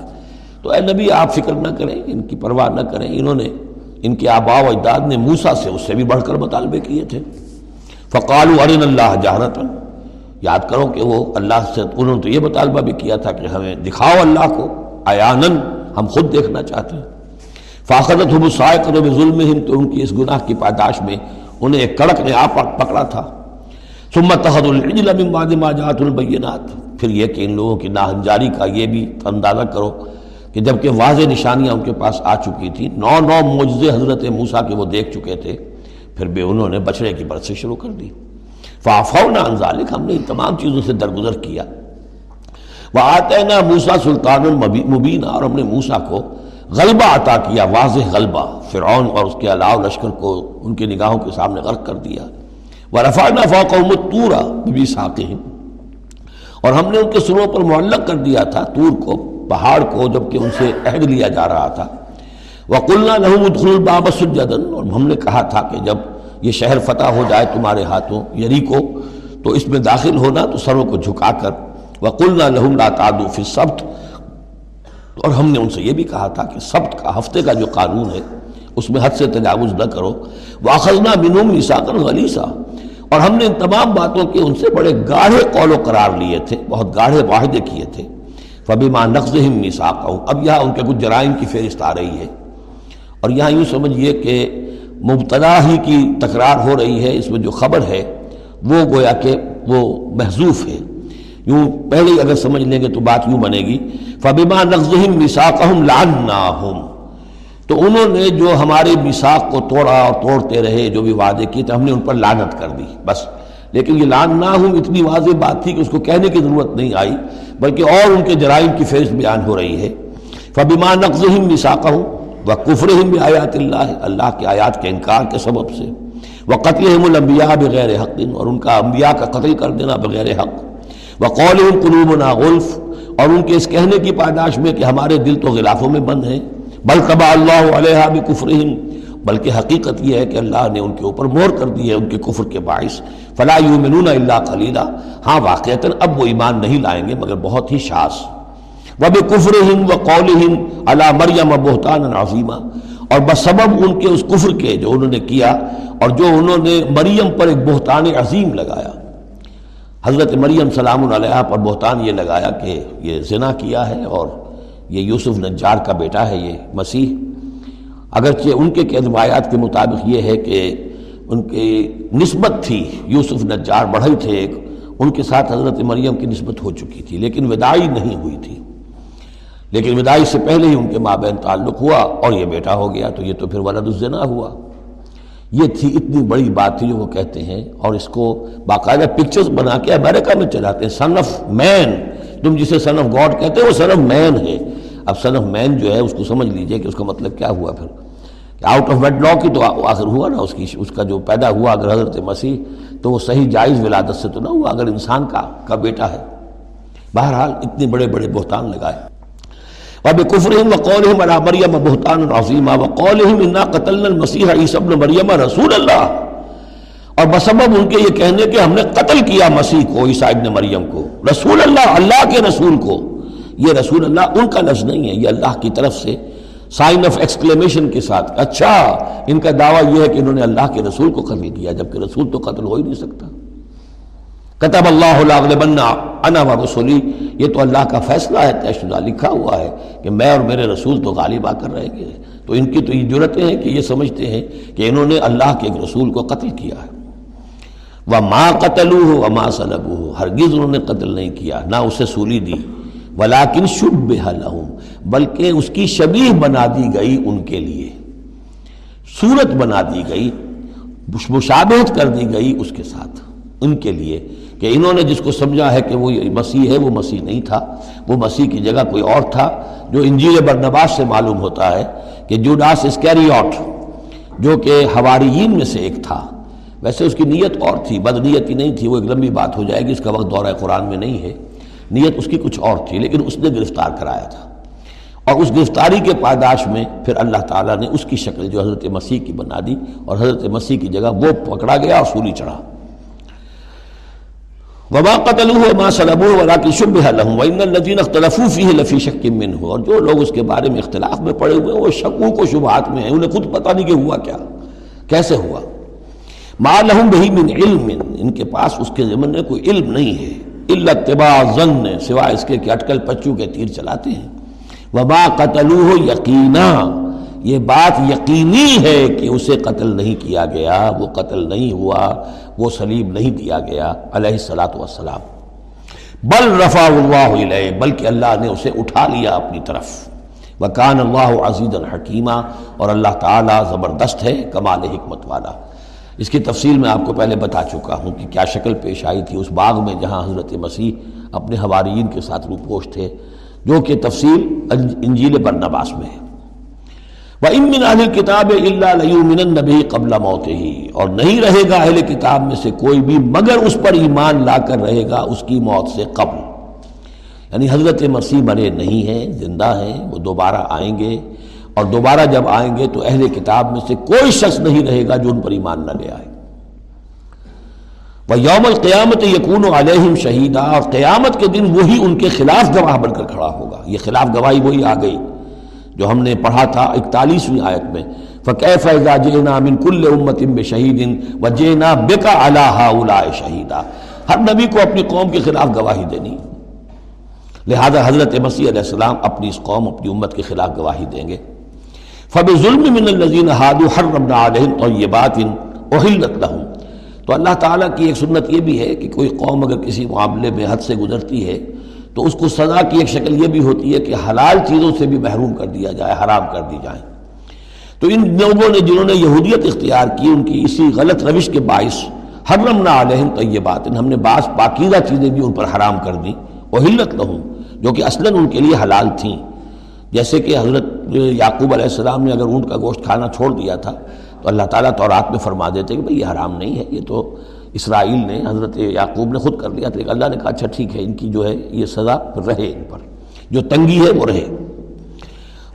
تو اے نبی آپ فکر نہ کریں، ان کی پرواہ نہ کریں، انہوں نے، ان کے آباء و اجداد نے موسیٰ سے اس سے بھی بڑھ کر مطالبے کیے تھے۔ فقالوا ارنا اللہ جہرۃً، یاد کرو کہ وہ اللہ سے، انہوں نے تو یہ مطالبہ بھی کیا تھا کہ ہمیں دکھاؤ اللہ کو، عیاناً ہم خود دیکھنا چاہتے ہیں۔ فاخذتھم الصاعقۃ بظلمہم، تو ان کی اس گناہ کی پاداش میں انہیں ایک کڑک نے آ پکڑا تھا۔ ثم اتخذوا العجل من بعد ما جاءتهم البینات، پھر یہ کہ ان لوگوں کی ناہنجاری کا یہ بھی اندازہ کرو کہ جبکہ واضح نشانیاں ان کے پاس آ چکی تھیں، نو نو معجزے حضرت موسیٰ کے وہ دیکھ چکے تھے، پھر بھی انہوں نے بچڑے کی برسیں شروع کر دی۔ فَعَفَوْنَا عَنْ ذَلِكَ، ہم نے ان تمام چیزوں سے درگزر کیا۔ وَآتَيْنَا مُوسَىٰ سُلْطَانًا مُبِينًا، اور ہم نے موسیٰ کو غلبہ عطا کیا، واضح غلبہ، فرعون اور اس کے علاوہ لشکر کو ان کی نگاہوں کے سامنے غرق کر دیا۔ وَرَفَعْنَا فَوْقَهُمُ الطُّورَ بِمِيثَاقِهِمْ، اور ہم نے ان کے سروں پر معلق کر دیا تھا طور کو، پہاڑ کو، جبکہ ان سے عہد لیا جا رہا تھا۔ وَقُلْنَا لَهُمُ ادْخُلُوا الْبَابَ سُجَّدًا، اور ہم نے کہا تھا کہ جب یہ شہر فتح ہو جائے تمہارے ہاتھوں، یریکو، تو اس میں داخل ہونا تو سروں کو جھکا کر، وَقُلْنَا لَهُمْ لَا تَعْدُوا فِي السَّبْتِ، اور ہم نے ان سے یہ بھی کہا تھا کہ سبت کا، ہفتے کا جو قانون ہے، اس میں حد سے تجاوز نہ کرو۔ وَأَخَذْنَا مِنْهُمْ مِيثَاقًا غَلِيظًا، اور ہم نے ان تمام باتوں کے ان سے بڑے گاڑھے قول و قرار لیے تھے، بہت گاڑھے معاہدے کیے تھے۔ فَبِمَا نَقْضِهِمْ مِيثَاقَهُمْ، اب یہاں ان کے کچھ جرائم کی فہرست آ رہی ہے، اور یہاں یوں سمجھیے کہ مبتدا ہی کی تکرار ہو رہی ہے، اس میں جو خبر ہے وہ گویا کہ وہ محذوف ہے۔ یوں پہلے اگر سمجھ لیں گے تو بات یوں بنے گی، فَبِمَا نَقْضِهِمْ مِيثَاقَهُمْ لَعَنَّاهُمْ، تو انہوں نے جو ہمارے میثاق کو توڑا اور توڑتے رہے، جو بھی وعدے کیے تھے، ہم نے ان پر لعنت کر دی بس۔ لیکن یہ لعناہم اتنی واضح بات تھی کہ اس کو کہنے کی ضرورت نہیں آئی، بلکہ اور ان کے جرائم کی فہرست بیان ہو رہی ہے۔ فَبِمَا نَقْضِهِمْ مِيثَاقَهُمْ وَكُفْرِهِمْ بِآیَاتِ اللَّهِ، اللہ کے آیات کے انکار کے سبب سے، وَقَتْلِهِمُ الْأَنْبِيَاءَ بِغَيْرِ حَقٍّ، اور ان کا انبیاء کا قتل کر دینا بغیر حق، وَقَوْلُهُمْ قُلُوبُنَا غُلْفٌ، اور ان کے اس کہنے کی پاداش میں کہ ہمارے دل تو غلافوں میں بند ہیں، بل طبع اللہ علیہا بکفرہم، بلکہ حقیقت یہ ہے کہ اللہ نے ان کے اوپر مہر کر دی ہے ان کے کفر کے باعث۔ فلا یؤمنون الا قلیلا، ہاں واقعتاً اب وہ ایمان نہیں لائیں گے مگر بہت ہی شاذ۔ وبکفرہم وقولہم علی مریم بہتانا عظیما، اور بسبب ان کے اس کفر کے جو انہوں نے کیا اور جو انہوں نے مریم پر ایک بہتان عظیم لگایا، حضرت مریم سلام علیہا پر بہتان یہ لگایا کہ یہ زنا کیا ہے، اور یہ یوسف نجار کا بیٹا ہے یہ مسیح، اگرچہ ان کے روایات کے مطابق یہ ہے کہ ان کی نسبت تھی، یوسف نجار بڑھئی تھے ایک، ان کے ساتھ حضرت مریم کی نسبت ہو چکی تھی، لیکن وداعی نہیں ہوئی تھی، لیکن وداعی سے پہلے ہی ان کے مابین تعلق ہوا اور یہ بیٹا ہو گیا، تو یہ تو پھر ولد الزنا ہوا۔ یہ تھی اتنی بڑی بات تھی جو وہ کہتے ہیں، اور اس کو باقاعدہ پکچرز بنا کے امریکہ میں چلاتے ہیں، سن آف مین، تم جسے سن آف گاڈ کہتے ہیں وہ سن آف مین ہے۔ اب سن آف مین جو ہے اس کو سمجھ لیجئے کہ اس کا مطلب کیا ہوا، پھر آؤٹ آف ویڈ لاک ہی تو آخر ہوا نا، اس کی اس کا جو پیدا ہوا اگر حضرت مسیح، تو وہ صحیح جائز ولادت سے تو نہ ہوا، اگر انسان کا کا بیٹا ہے۔ بہرحال اتنے بڑے بڑے بہتان لگائے، وَبِكُفْرِهِمْ وَقَوْلِهِمْ عَلَىٰ مَرْيَمَ بُهْتَانًا عَظِيمًا وَقَوْلِهِمْ إِنَّا قَتَلْنَا الْمَسِيحَ عِيسَى ابْنَ مَرْيَمَ رَسُولَ اللَّهِ، اور بسبب ان کے یہ کہنے کہ ہم نے قتل کیا مسیح کو، عیسیٰ ابن مریم کو، رسول اللہ، اللہ کے رسول کو۔ یہ رسول اللہ ان کا لفظ نہیں ہے، یہ اللہ کی طرف سے سائن آف ایکسکلیمیشن کے ساتھ، اچھا ان کا دعویٰ یہ ہے کہ انہوں نے اللہ کے رسول کو قتل کیا، جبکہ رسول تو قتل ہو ہی نہیں سکتا۔ کتب اللہ لأغلبن انا ورسلی، یہ تو اللہ کا فیصلہ ہے، طے شدہ لکھا ہوا ہے کہ میں اور میرے رسول تو غالب آ کر رہیں گے۔ تو ان کی تو یہ جرتیں ہیں کہ یہ سمجھتے ہیں کہ انہوں نے اللہ کے ایک رسول کو قتل کیا ہے۔ وَمَا قَتَلُوهُ وَمَا صَلَبُوهُ، ہرگز انہوں نے قتل نہیں کیا، نہ اسے سولی دی، وَلَٰكِن شُبِّهَ لَهُمْ، بلکہ اس کی شبیہ بنا دی گئی ان کے لیے، صورت بنا دی گئی، مشابہت کر دی گئی اس کے ساتھ ان کے لیے، کہ انہوں نے جس کو سمجھا ہے کہ وہ مسیح ہے، وہ مسیح نہیں تھا، وہ مسیح کی جگہ کوئی اور تھا، جو انجیل برنباس سے معلوم ہوتا ہے کہ جوڈاس اسکریوٹ، جو کہ حواریین میں سے ایک تھا، ویسے اس کی نیت اور تھی، بدنیتی نہیں تھی، وہ ایک لمبی بات ہو جائے گی، اس کا وقت دورہ قرآن میں نہیں ہے، نیت اس کی کچھ اور تھی، لیکن اس نے گرفتار کرایا تھا، اور اس گرفتاری کے پاداش میں پھر اللہ تعالیٰ نے اس کی شکل جو حضرت مسیح کی بنا دی، اور حضرت مسیح کی جگہ وہ پکڑا گیا اور سولی چڑھا۔ وَمَا قَتَلُوهُ وَمَا صَلَبُوهُ وَلَٰكِن شُبِّهَ لَهُمْ وَإِنَّ الَّذِينَ اخْتَلَفُوا فِيهِ لَفِي شَكٍّ مِّنْهُ، اور جو لوگ اس کے بارے میں اختلاف میں پڑے ہوئے ہیں وہ شکوک و شبہات میں ہیں، انہیں خود پتہ نہیں کہ ہوا کیا، کیسے ہوا۔ مَا لَهُم بِهِ مِنْ عِلْمٍ، ان کے پاس اس کے ضمن میں کوئی علم نہیں ہے، إِلَّا اتِّبَاعَ الظَّنِّ، سوائے اس کے کہ اٹکل پچو کے تیر چلاتے ہیں۔ وَمَا قَتَلُوهُ يَقِينًا، یہ بات یقینی ہے کہ اسے قتل نہیں کیا گیا، وہ قتل نہیں ہوا، وہ صلیب نہیں دیا گیا علیہ الصلاۃ والسلام، بل رفع اللہ علیہ، بلکہ اللہ نے اسے اٹھا لیا اپنی طرف۔ وکان اللہ عزیز الحکیمہ، اور اللہ تعالیٰ زبردست ہے، کمال حکمت والا۔ اس کی تفصیل میں آپ کو پہلے بتا چکا ہوں کہ کیا شکل پیش آئی تھی اس باغ میں جہاں حضرت مسیح اپنے حواریین کے ساتھ روپوش تھے، جو کہ تفصیل انجیل برنباس میں ہے۔ وَإِن مِّنْ أَهْلِ الْكِتَابِ إِلَّا لَيُؤْمِنَنَّ بِهِ قَبْلَ مَوْتِهِ، اور نہیں رہے گا اہل کتاب میں سے کوئی بھی مگر اس پر ایمان لا کر رہے گا اس کی موت سے قبل، یعنی حضرت مسیح مرے نہیں ہیں، زندہ ہیں، وہ دوبارہ آئیں گے، اور دوبارہ جب آئیں گے تو اہل کتاب میں سے کوئی شخص نہیں رہے گا جو ان پر ایمان نہ لے آئے۔ یوم القیامت یکون علیہم شہیدا, اور قیامت کے دن وہی ان کے خلاف گواہ بن کر کھڑا ہوگا. یہ خلاف گواہی وہی آ گئی جو ہم نے پڑھا تھا اکتالیسویں آیت میں, فَكَيْفَ إِذَا جِئْنَا مِنْ كُلِّ أُمَّةٍ بِشَهِيدٍ وَجِئْنَا بِكَ عَلَى هَؤُلَاءِ شَهِيدًا. ہر نبی کو اپنی قوم کے خلاف گواہی دینی, لہذا حضرت مسیح علیہ السلام اپنی اس قوم اپنی امت کے خلاف گواہی دیں گے. فَبِظُلْمٍ مِّنَ الَّذِينَ هَادُوا حَرَّمْنَا عَلَيْهِمْ طَيِّبَاتٍ أُحِلَّتْ لَهُمْ. تو اللہ تعالیٰ کی ایک سنت یہ بھی ہے کہ کوئی قوم اگر کسی معاملے میں حد سے گزرتی ہے تو اس کو سزا کی ایک شکل یہ بھی ہوتی ہے کہ حلال چیزوں سے بھی محروم کر دیا جائے, حرام کر دی جائیں. تو ان لوگوں نے جنہوں نے یہودیت اختیار کی, ان کی اسی غلط روش کے باعث حرمنا علیہم طیبات, ہم نے بعض پاکیزہ چیزیں بھی ان پر حرام کر دیں, احلت لہم, جو کہ اصلاً ان کے لیے حلال تھیں. جیسے کہ حضرت یعقوب علیہ السلام نے اگر اونٹ کا گوشت کھانا چھوڑ دیا تھا تو اللہ تعالیٰ تورات میں فرما دیتے کہ بھئی یہ حرام نہیں ہے, یہ تو اسرائیل نے, حضرت یعقوب نے خود کر لیا. تو اللہ نے کہا اچھا ٹھیک ہے, ان کی جو ہے یہ سزا رہے, ان پر جو تنگی ہے وہ رہے.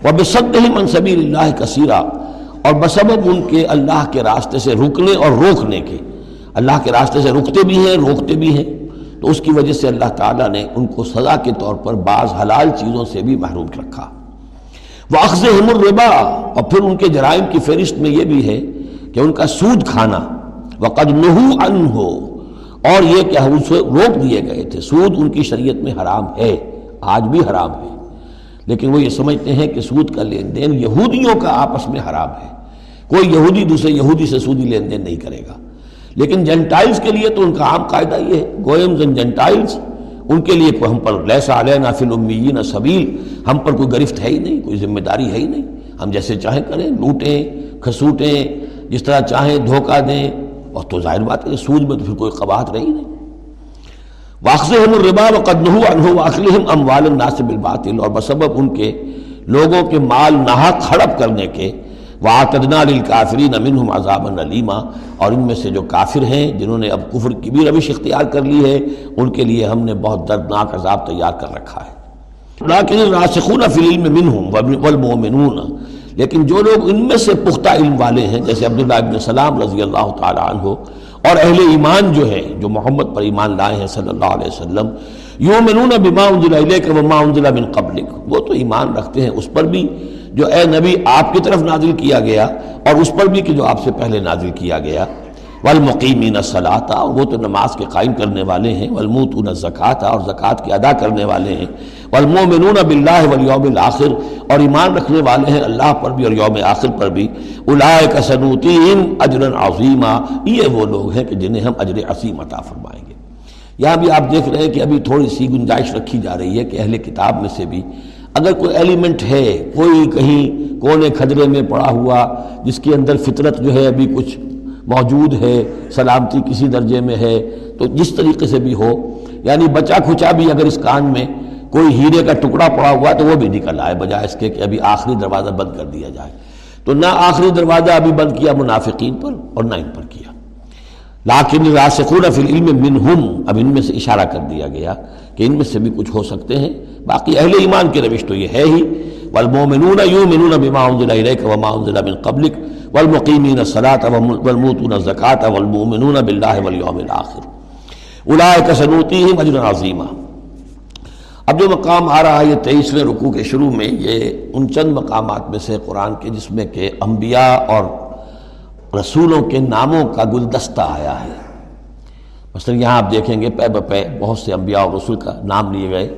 وَبِصَدِّهِمْ عَنْ سَبِيلِ اللَّهِ كَثِيرًا, اور بسبب ان کے اللہ کے راستے سے رکنے اور روکنے کے, اللہ کے راستے سے رکتے بھی ہیں روکتے بھی ہیں, تو اس کی وجہ سے اللہ تعالیٰ نے ان کو سزا کے طور پر بعض حلال چیزوں سے بھی محروم رکھا. وَأَخْذِهِمُ الرِّبَا, اور پھر ان کے جرائم کی فہرست میں یہ بھی ہے کہ ان کا سود کھانا, وَقَدْ نُهُوا عَنْهُ, اور یہ کہ ہم اسے روک دیے گئے تھے. سود ان کی شریعت میں حرام ہے, آج بھی حرام ہے, لیکن وہ یہ سمجھتے ہیں کہ سود کا لین دین یہودیوں کا آپس میں حرام ہے, کوئی یہودی دوسرے یہودی سے سودی لین دین نہیں کرے گا. لیکن جنٹائلز کے لیے تو ان کا عام قاعدہ یہ ہے, گوئمز اینڈ جنٹائلز, ان کے لیے کوئی ہم پر لیس علینا فی الامیین سبیل, ہم پر کوئی گرفت ہے ہی نہیں, کوئی ذمہ داری ہے ہی نہیں, ہم جیسے چاہیں کریں, لوٹیں کھسوٹیں, جس طرح چاہیں دھوکہ دیں, اور تو ظاہر بات ہے سود میں تو پھر کوئی قباحت رہی نہیں. وَأَخْذِهِمُ الرِّبَا وَقَدْ نُهُوا عَنْهُ وَأَكْلِهِمْ أَمْوَالَ النَّاسِ بِالْبَاطِلِ, اور بسبب ان کے لوگوں کے مال ناحق ہڑپ کرنے کے, وَأَعْتَدْنَا لِلْكَافِرِينَ مِنْهُمْ عَذَابًا أَلِيمًا, اور ان میں سے جو کافر ہیں جنہوں نے اب کفر کی بھی روش اختیار کر لی ہے, ان کے لیے ہم نے بہت دردناک عذاب تیار کر رکھا ہے. لَكِنِ الرَّاسِخُونَ فِي الْعِلْمِ مِنْهُمْ وَالْمُؤْمِنُونَ, لیکن جو لوگ ان میں سے پختہ علم والے ہیں, جیسے عبداللہ ابن سلام رضی اللہ تعالی عنہ, اور اہل ایمان جو ہیں, جو محمد پر ایمان لائے ہیں صلی اللہ علیہ وسلم, یؤمنون بما انزل الیک وما انزل من قبلک, وہ تو ایمان رکھتے ہیں اس پر بھی جو اے نبی آپ کی طرف نازل کیا گیا, اور اس پر بھی کہ جو آپ سے پہلے نازل کیا گیا. والمقیمین الصلاۃ, وہ تو نماز کے قائم کرنے والے ہیں. والموتون الزکاۃ, اور زکوٰۃ کے ادا کرنے والے ہیں. والمؤمنون باللہ والیوم الآخر, اور ایمان رکھنے والے ہیں اللہ پر بھی اور یوم آخر پر بھی. اولئک سنؤتیہم اجرا عظیما, یہ وہ لوگ ہیں کہ جنہیں ہم اجر عظیم عطا فرمائیں گے. یہاں بھی آپ دیکھ رہے ہیں کہ ابھی تھوڑی سی گنجائش رکھی جا رہی ہے کہ اہل کتاب میں سے بھی اگر کوئی ایلیمنٹ ہے, کوئی کہیں کونے کھدرے میں پڑا ہوا جس کے اندر فطرت جو ہے ابھی کچھ موجود ہے, سلامتی کسی درجے میں ہے, تو جس طریقے سے بھی ہو, یعنی بچا کھچا بھی اگر اس کان میں کوئی ہیرے کا ٹکڑا پڑا ہوا تو وہ بھی نکل آئے, بجائے اس کے کہ ابھی آخری دروازہ بند کر دیا جائے. تو نہ آخری دروازہ ابھی بند کیا منافقین پر, اور نہ ان پر کیا. لیکن راسخون فی العلم منہم, اب ان میں سے اشارہ کر دیا گیا کہ ان میں سے بھی کچھ ہو سکتے ہیں, باقی اہل ایمان کی روش تو یہ ہے ہی. والمؤمنون یؤمنون بما انزل الیک وما انزل من قبلک والمقیمین الصلاۃ والموتون الزکاۃ والمؤمنون باللہ والیوم الآخر اولئک سنؤتیہم اجرا عظیما. اب جو مقام آ رہا ہے یہ تیئیسویں رکوع کے شروع میں, یہ ان چند مقامات میں سے قرآن کے جس میں کہ انبیاء اور رسولوں کے ناموں کا گلدستہ آیا ہے. مثلا یہاں آپ دیکھیں گے پے بہ پے بہت سے انبیاء اور رسول کا نام لیے گئے,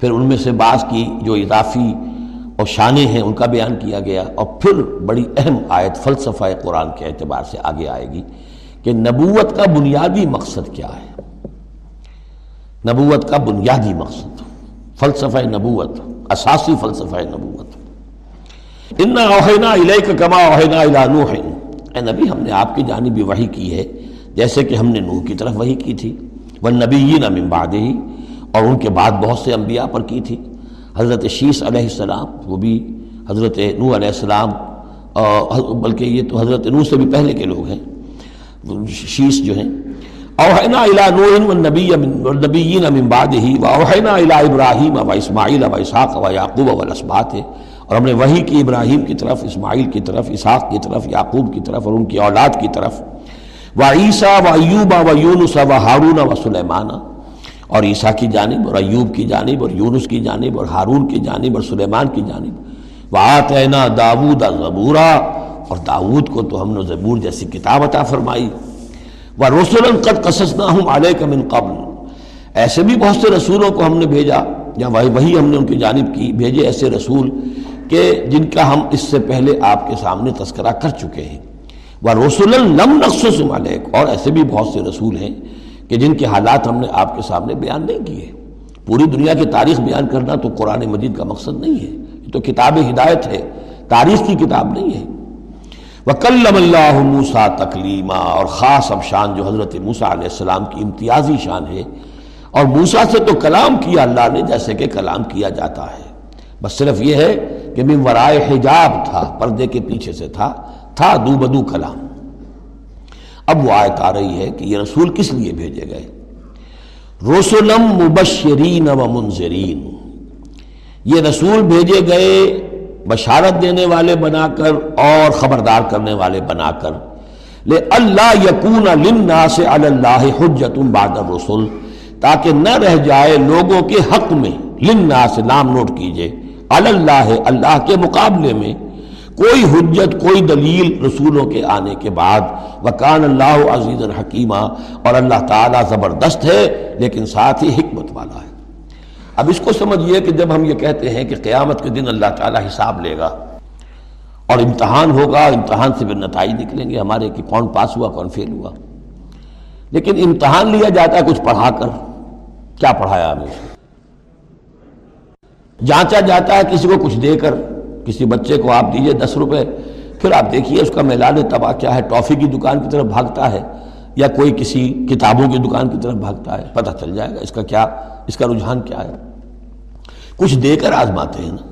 پھر ان میں سے بعض کی جو اضافی اور شانیں ہیں ان کا بیان کیا گیا, اور پھر بڑی اہم آیت فلسفہ قرآن کے اعتبار سے آگے آئے گی کہ نبوت کا بنیادی مقصد کیا ہے. نبوت کا بنیادی مقصد, فلسفہ نبوت, اساسی فلسفہ نبوت. اِنَّا أَوْحَيْنَا إِلَيْكَ كَمَا أَوْحَيْنَا إِلَىٰ نُوحٍ, اے نبی ہم نے آپ کی جانب بھی وحی کی ہے جیسے کہ ہم نے نوح کی طرف وحی کی تھی. وَالنَّبِيِّينَ مِن بَعْدِهِ, اور ان کے بعد بہت سے انبیاء پر کی تھی. حضرت شیش علیہ السلام, وہ بھی حضرت نوح علیہ السلام, بلکہ یہ تو حضرت نوح سے بھی پہلے کے لوگ ہیں, شیش جو ہیں. اوحینا الی نوح والنبیین من بعدہ واوحینا الی ابراہیم و اسماعیل و اسحاق و یعقوب والاسباط, اور ہم نے وحی کی ابراہیم کی طرف, اسماعیل کی طرف, اسحاق کی طرف, یعقوب کی طرف اور ان کی اولاد کی طرف. و عیسیٰ و ایوبا و یونس و ہارون و سلیمانہ، اور عیسیٰ کی جانب اور ایوب کی جانب اور یونس کی جانب اور ہارون کی جانب اور سلیمان کی جانب، وآتینا داود زبورا، اور داود کو تو ہم نے زبور جیسی کتاب عطا فرمائی، ورسلا قد قصصناہم علیک من قبل، ایسے بھی بہت سے رسولوں کو ہم نے بھیجا، یا وہی ہم نے ان کی جانب کی بھیجے ایسے رسول کہ جن کا ہم اس سے پہلے آپ کے سامنے تذکرہ کر چکے ہیں، ورسلا لم نقصصہم علیک، اور ایسے بھی بہت سے رسول ہیں کہ جن کے حالات ہم نے آپ کے سامنے بیان نہیں کیے۔ پوری دنیا کی تاریخ بیان کرنا تو قرآن مجید کا مقصد نہیں ہے، یہ تو کتاب ہدایت ہے، تاریخ کی کتاب نہیں ہے۔ وَكَلَّمَ اللَّهُ مُوسَىٰ تَكْلِيمًا، اور خاص اب شان جو حضرت موسیٰ علیہ السلام کی امتیازی شان ہے، اور موسیٰ سے تو کلام کیا اللہ نے جیسے کہ کلام کیا جاتا ہے، بس صرف یہ ہے کہ من وراء حجاب تھا، پردے کے پیچھے سے تھا تھا دو بدو کلام۔ اب وہ آیت آ رہی ہے کہ یہ رسول کس لیے بھیجے گئے، رسولم مبشرین و منذرین، یہ رسول بھیجے گئے بشارت دینے والے بنا کر اور خبردار کرنے والے بنا کر، لئلا یکون للناس علی اللہ حجۃ بعد الرسل، تاکہ نہ رہ جائے لوگوں کے حق میں، للناس نام نوٹ کیجئے، علی اللہ اللہ کے مقابلے میں کوئی حجت کوئی دلیل رسولوں کے آنے کے بعد، وکان اللہ عزیز الحکیمہ، اور اللہ تعالیٰ زبردست ہے لیکن ساتھ ہی حکمت والا ہے۔ اب اس کو سمجھیے کہ جب ہم یہ کہتے ہیں کہ قیامت کے دن اللہ تعالیٰ حساب لے گا اور امتحان ہوگا، امتحان سے پھر نتائج نکلیں گے ہمارے کہ کون پاس ہوا کون فیل ہوا، لیکن امتحان لیا جاتا ہے کچھ پڑھا کر، کیا پڑھایا ہمیں، جانچا جاتا ہے کسی کو کچھ دے کر، کسی بچے کو آپ دیجئے دس روپے، پھر آپ دیکھیے اس کا میلان تباہ کیا ہے، ٹافی کی دکان کی طرف بھاگتا ہے یا کوئی کسی کتابوں کی دکان کی طرف بھاگتا ہے، پتہ چل جائے گا اس کا کیا اس کا رجحان کیا ہے۔ کچھ دے کر آزماتے ہیں نا،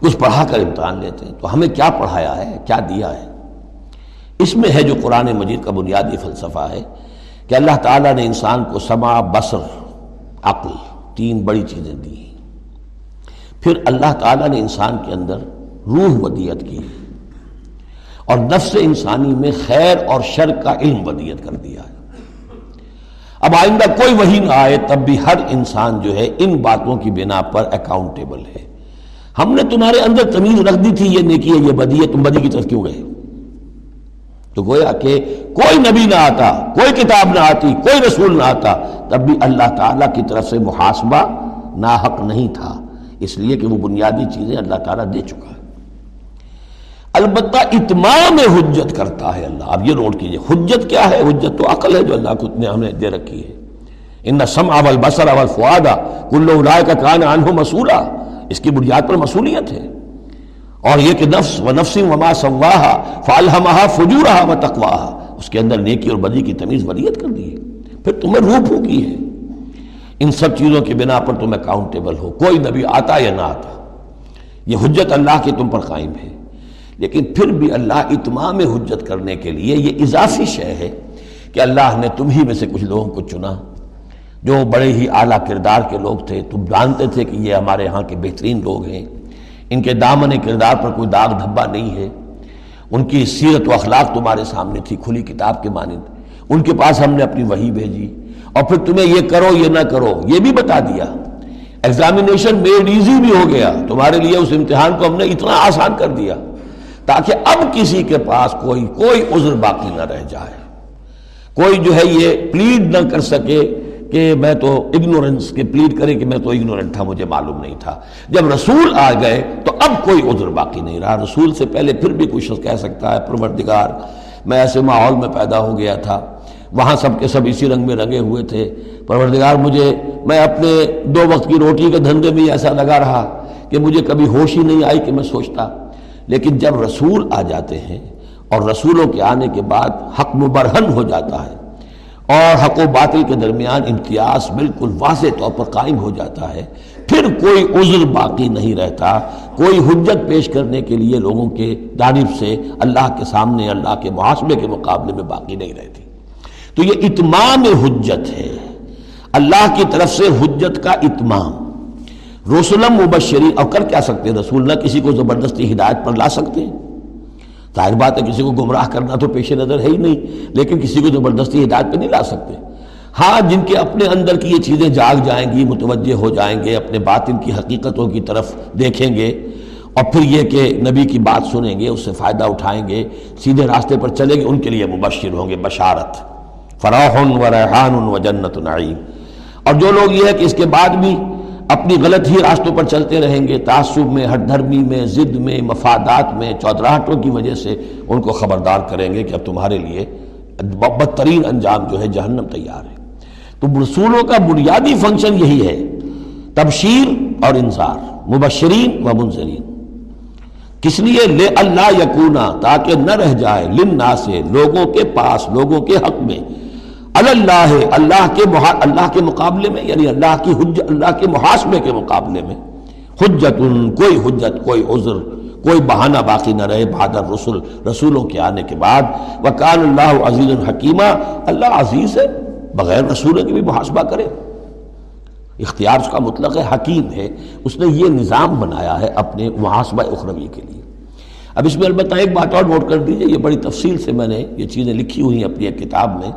کچھ پڑھا کر امتحان لیتے ہیں، تو ہمیں کیا پڑھایا ہے کیا دیا ہے، اس میں ہے جو قرآن مجید کا بنیادی فلسفہ ہے کہ اللہ تعالیٰ نے انسان کو سمع بصر عقل تین بڑی چیزیں دی ہیں، پھر اللہ تعالیٰ نے انسان کے اندر روح ودیت کی اور نفس انسانی میں خیر اور شر کا علم ودیت کر دیا ہے۔ اب آئندہ کوئی وحی نہ آئے تب بھی ہر انسان جو ہے ان باتوں کی بنا پر اکاؤنٹیبل ہے، ہم نے تمہارے اندر تمیز رکھ دی تھی، یہ نیکی ہے یہ بدی ہے، تم بدی کی طرف کیوں گئے؟ تو گویا کہ کوئی نبی نہ آتا، کوئی کتاب نہ آتی، کوئی رسول نہ آتا، تب بھی اللہ تعالیٰ کی طرف سے محاسبہ ناحق نہیں تھا، اس لیے کہ وہ بنیادی چیزیں اللہ تعالیٰ دے چکا ہے۔ البتہ اتمام حجت کرتا ہے اللہ، اب یہ نوٹ کیجئے حجت کیا ہے، حجت تو عقل ہے جو اللہ کو نے ہمیں دے رکھی ہے، ان السمع والبصر والفؤاد کل اولئک کان عنہ مسئولا، اس کی بنیاد پر مسئولیت ہے، اور یہ کہ نفس و نفس وما سواہا فالہمہا فجورہا وتقواہا، اس کے اندر نیکی اور بدی کی تمیز ولیت کر دی ہے، پھر تمہیں روح پھونکی ہے، ان سب چیزوں کی بنا پر تم اکاؤنٹیبل ہو، کوئی نبی آتا یا نہ آتا، یہ حجت اللہ کی تم پر قائم ہے۔ لیکن پھر بھی اللہ اتمام حجت کرنے کے لیے یہ اضافی شے ہے کہ اللہ نے تم ہی میں سے کچھ لوگوں کو چنا جو بڑے ہی اعلیٰ کردار کے لوگ تھے، تم جانتے تھے کہ یہ ہمارے ہاں کے بہترین لوگ ہیں، ان کے دامن کردار پر کوئی داغ دھبا نہیں ہے، ان کی سیرت و اخلاق تمہارے سامنے تھی کھلی کتاب کے مانند، ان کے پاس ہم نے اپنی وحی بھیجی، اور پھر تمہیں یہ کرو یہ نہ کرو یہ بھی بتا دیا، ایگزامینیشن میڈ ایزی بھی ہو گیا، تمہارے لیے اس امتحان کو ہم نے اتنا آسان کر دیا تاکہ اب کسی کے پاس کوئی کوئی عذر باقی نہ رہ جائے، کوئی جو ہے یہ پلیڈ نہ کر سکے کہ میں تو اگنورنس کے پلیڈ کرے کہ میں تو اگنورنٹ تھا مجھے معلوم نہیں تھا۔ جب رسول آ گئے تو اب کوئی عذر باقی نہیں رہا، رسول سے پہلے پھر بھی کوئی شخص کہہ سکتا ہے پروردگار میں ایسے ماحول میں پیدا ہو گیا تھا، وہاں سب کے سب اسی رنگ میں رنگے ہوئے تھے، پروردگار مجھے میں اپنے دو وقت کی روٹی کے دھندے میں ایسا لگا رہا کہ مجھے کبھی ہوش ہی نہیں آئی کہ میں سوچتا۔ لیکن جب رسول آ جاتے ہیں اور رسولوں کے آنے کے بعد حق مبرہن ہو جاتا ہے اور حق و باطل کے درمیان امتیاز بالکل واضح طور پر قائم ہو جاتا ہے، پھر کوئی عذر باقی نہیں رہتا، کوئی حجت پیش کرنے کے لیے لوگوں کے جانب سے اللہ کے سامنے اللہ کے محاسبے کے مقابلے میں باقی نہیں رہتی۔ تو یہ اتمام حجت ہے، اللہ کی طرف سے حجت کا اتمام، رسولم مبشرین، اور کر کیا سکتے رسول، نہ کسی کو زبردستی ہدایت پر لا سکتے، ظاہر بات ہے کسی کو گمراہ کرنا تو پیش نظر ہے ہی نہیں، لیکن کسی کو زبردستی ہدایت پہ نہیں لا سکتے. ہاں جن کے اپنے اندر کی یہ چیزیں جاگ جائیں گی، متوجہ ہو جائیں گے، اپنے باطن کی حقیقتوں کی طرف دیکھیں گے اور پھر یہ کہ نبی کی بات سنیں گے، اس سے فائدہ اٹھائیں گے، سیدھے راستے پر چلیں گے، ان کے لیے مبشر ہوں گے. بشارت فراح و ریحان و جنت نعیم. اور جو لوگ یہ ہے کہ اس کے بعد بھی اپنی غلط ہی راستوں پر چلتے رہیں گے، تعصب میں، ہٹ دھرمی میں، ضد میں، مفادات میں، چودراہٹوں کی وجہ سے، ان کو خبردار کریں گے کہ اب تمہارے لیے بدترین انجام جو ہے جہنم تیار ہے. تو رسولوں کا بنیادی فنکشن یہی ہے، تبشیر اور انذار، مبشرین و منذرین. کس لیے؟ لے اللہ یقونا، تاکہ نہ رہ جائے، لنا سے، لوگوں کے پاس، لوگوں کے حق میں، اللہ ہے، اللہ کے اللہ کے مقابلے میں، یعنی اللہ کی حج اللہ کے محاسبے کے مقابلے میں حجت، کوئی حجت، کوئی عذر، کوئی بہانہ باقی نہ رہے بہادر رسول رسولوں کے آنے کے بعد. وکان اللہ عزیز الحکیمہ، اللہ عزیز ہے، بغیر رسولوں کے بھی محاسبہ کرے، اختیار اس کا مطلق ہے، حکیم ہے، اس نے یہ نظام بنایا ہے اپنے محاسبہ اخروی کے لیے. اب اس میں البتہ ایک بات اور نوٹ کر دیجئے، یہ بڑی تفصیل سے میں نے یہ چیزیں لکھی ہوئی ہیں اپنی ایک کتاب میں.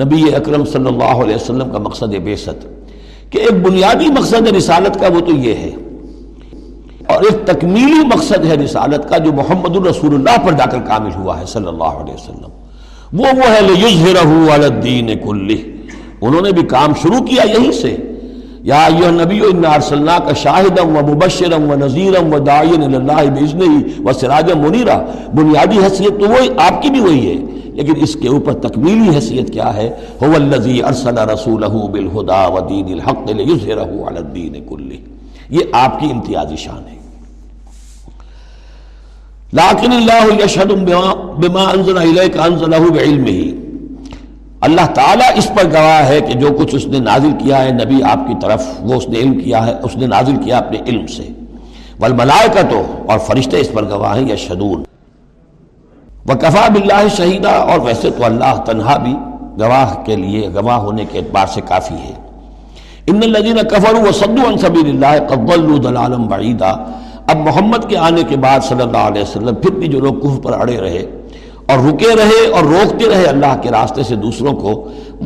نبی اکرم صلی اللہ علیہ وسلم کا مقصد بعثت، کہ ایک بنیادی مقصد رسالت کا وہ تو یہ ہے، اور ایک تکمیلی مقصد ہے رسالت کا جو محمد الرسول اللہ پر جا کر کامل ہوا ہے صلی اللہ علیہ وسلم، وہ وہ ہے لِیُظْہِرَهُ عَلَى الدِّینِ کُلِّہ. انہوں نے بھی کام شروع کیا یہیں سے، یا ایھا النبی انا ارسلناک شاہدا و مبشرا و نذیرا و داعیا الی اللہ باذنہ و سراجا منیرا. بنیادی حیثیت تو وہی آپ کی بھی وہی ہے، لیکن اس کے اوپر تکمیلی حیثیت کیا ہے؟ هو الذی ارسل رسولہ بالہدی و دین الحق لیظہرہ علی الدین کلہ. یہ آپ کی امتیازی شان ہے. لیکن اللہ یشہد بما انزل الیک انزلہ بعلمہ. اللہ تعالیٰ اس پر گواہ ہے کہ جو کچھ اس نے نازل کیا ہے نبی آپ کی طرف، وہ اس نے علم کیا ہے، اس نے نازل کیا اپنے علم سے. والملائکۃ، اور فرشتے اس پر گواہ ہیں، یشہدون. وکفا باللہ شہیدا، اور ویسے تو اللہ تنہا بھی گواہ کے لیے، گواہ ہونے کے اعتبار سے کافی ہے. ان الذین کفروا وصدوا عن سبیل اللہ قد ضلوا ضلالا بعیدا. اب محمد کے آنے کے بعد صلی اللہ علیہ وسلم، پھر بھی جو لوگ کفر پر اڑے رہے اور رکے رہے اور روکتے رہے اللہ کے راستے سے دوسروں کو،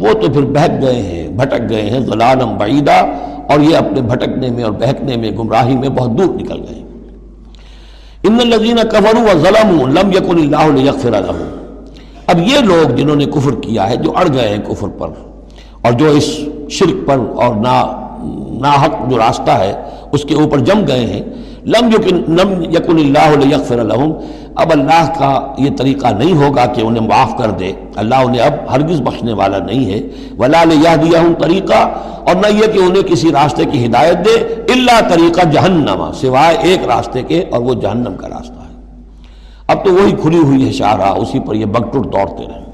وہ تو پھر بہک گئے ہیں، بھٹک گئے ہیں، ضلالا بعیدا، اور یہ اپنے بھٹکنے میں اور بہکنے میں، گمراہی میں بہت دور نکل گئے. ان الذین کفروا وظلموا لم یکن اللہ لیغفر لہم. اب یہ لوگ جنہوں نے کفر کیا ہے، جو اڑ گئے ہیں کفر پر اور جو اس شرک پر اور نا ناحق جو راستہ ہے اس کے اوپر جم گئے ہیں، لم یکن اللہ لیغفر لہم. اب اللہ کا یہ طریقہ نہیں ہوگا کہ انہیں معاف کر دے، اللہ انہیں اب ہرگز بخشنے والا نہیں ہے. ولا لیہدیہم طریقا، اور نہ یہ کہ انہیں کسی راستے کی ہدایت دے، الا طریقہ جہنم، سوائے ایک راستے کے، اور وہ جہنم کا راستہ ہے. اب تو وہی کھلی ہوئی ہے شاہراہ، اسی پر یہ بگٹر دوڑتے رہیں.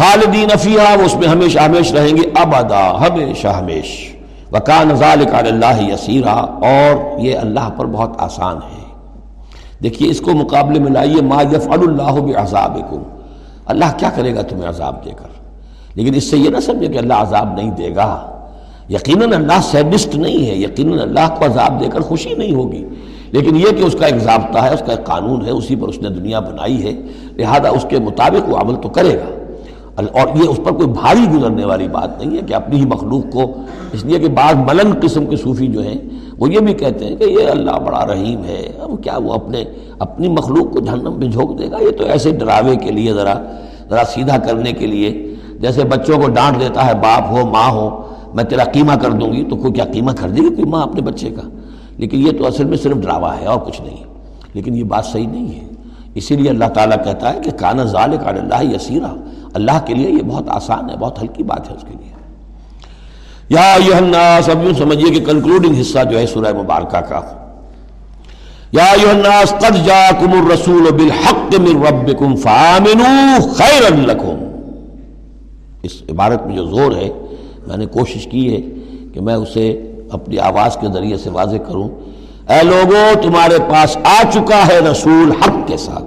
خالدین فیہا، وہ اس میں ہمیشہ ہمیش رہیں گے، ابدا، ہمیشہ ہمیش. وکان ذالک علی اللہ یسیرا، اور یہ اللہ پر بہت آسان ہے. دیکھیے اس کو مقابلے میں لائیے، ما یفعل اللہ بعذابکم، اللہ کیا کرے گا تمہیں عذاب دے کر. لیکن اس سے یہ نہ سمجھے کہ اللہ عذاب نہیں دے گا، یقیناً اللہ سیڈسٹ نہیں ہے، یقیناً اللہ کو عذاب دے کر خوشی نہیں ہوگی، لیکن یہ کہ اس کا ایک ضابطہ ہے، اس کا ایک قانون ہے، اسی پر اس نے دنیا بنائی ہے، لہذا اس کے مطابق وہ عمل تو کرے گا. اور یہ اس پر کوئی بھاری گزرنے والی بات نہیں ہے کہ اپنی ہی مخلوق کو، اس لیے کہ بعض ملن قسم کے صوفی جو ہیں وہ یہ بھی کہتے ہیں کہ یہ اللہ بڑا رحیم ہے، اب کیا وہ اپنے اپنی مخلوق کو جہنم میں جھونک دے گا. یہ تو ایسے ڈراوے کے لیے، ذرا ذرا سیدھا کرنے کے لیے، جیسے بچوں کو ڈانٹ دیتا ہے باپ ہو ماں ہو، میں تیرا قیمہ کر دوں گی، تو کوئی کیا قیمہ کر دے گی کوئی ماں اپنے بچے کا. لیکن یہ تو اصل میں صرف ڈراوا ہے اور کچھ نہیں، لیکن یہ بات صحیح نہیں ہے. اسی لیے اللہ تعالیٰ کہتا ہے کہ کان ذالک علی اللہ یسیرا، اللہ کے لیے یہ بہت آسان ہے، بہت ہلکی بات ہے اس کے لیے. یا ایھا الناس، اب یوں سمجھیے کہ کنکلوڈنگ حصہ جو ہے سورہ مبارکہ کا، یا ایھا الناس قد جاءکم الرسول بالحق من ربکم فآمنوا خیرا لکم. اس عبارت میں جو زور ہے، میں نے کوشش کی ہے کہ میں اسے اپنی آواز کے ذریعے سے واضح کروں. اے لوگوں، تمہارے پاس آ چکا ہے رسول حق کے ساتھ،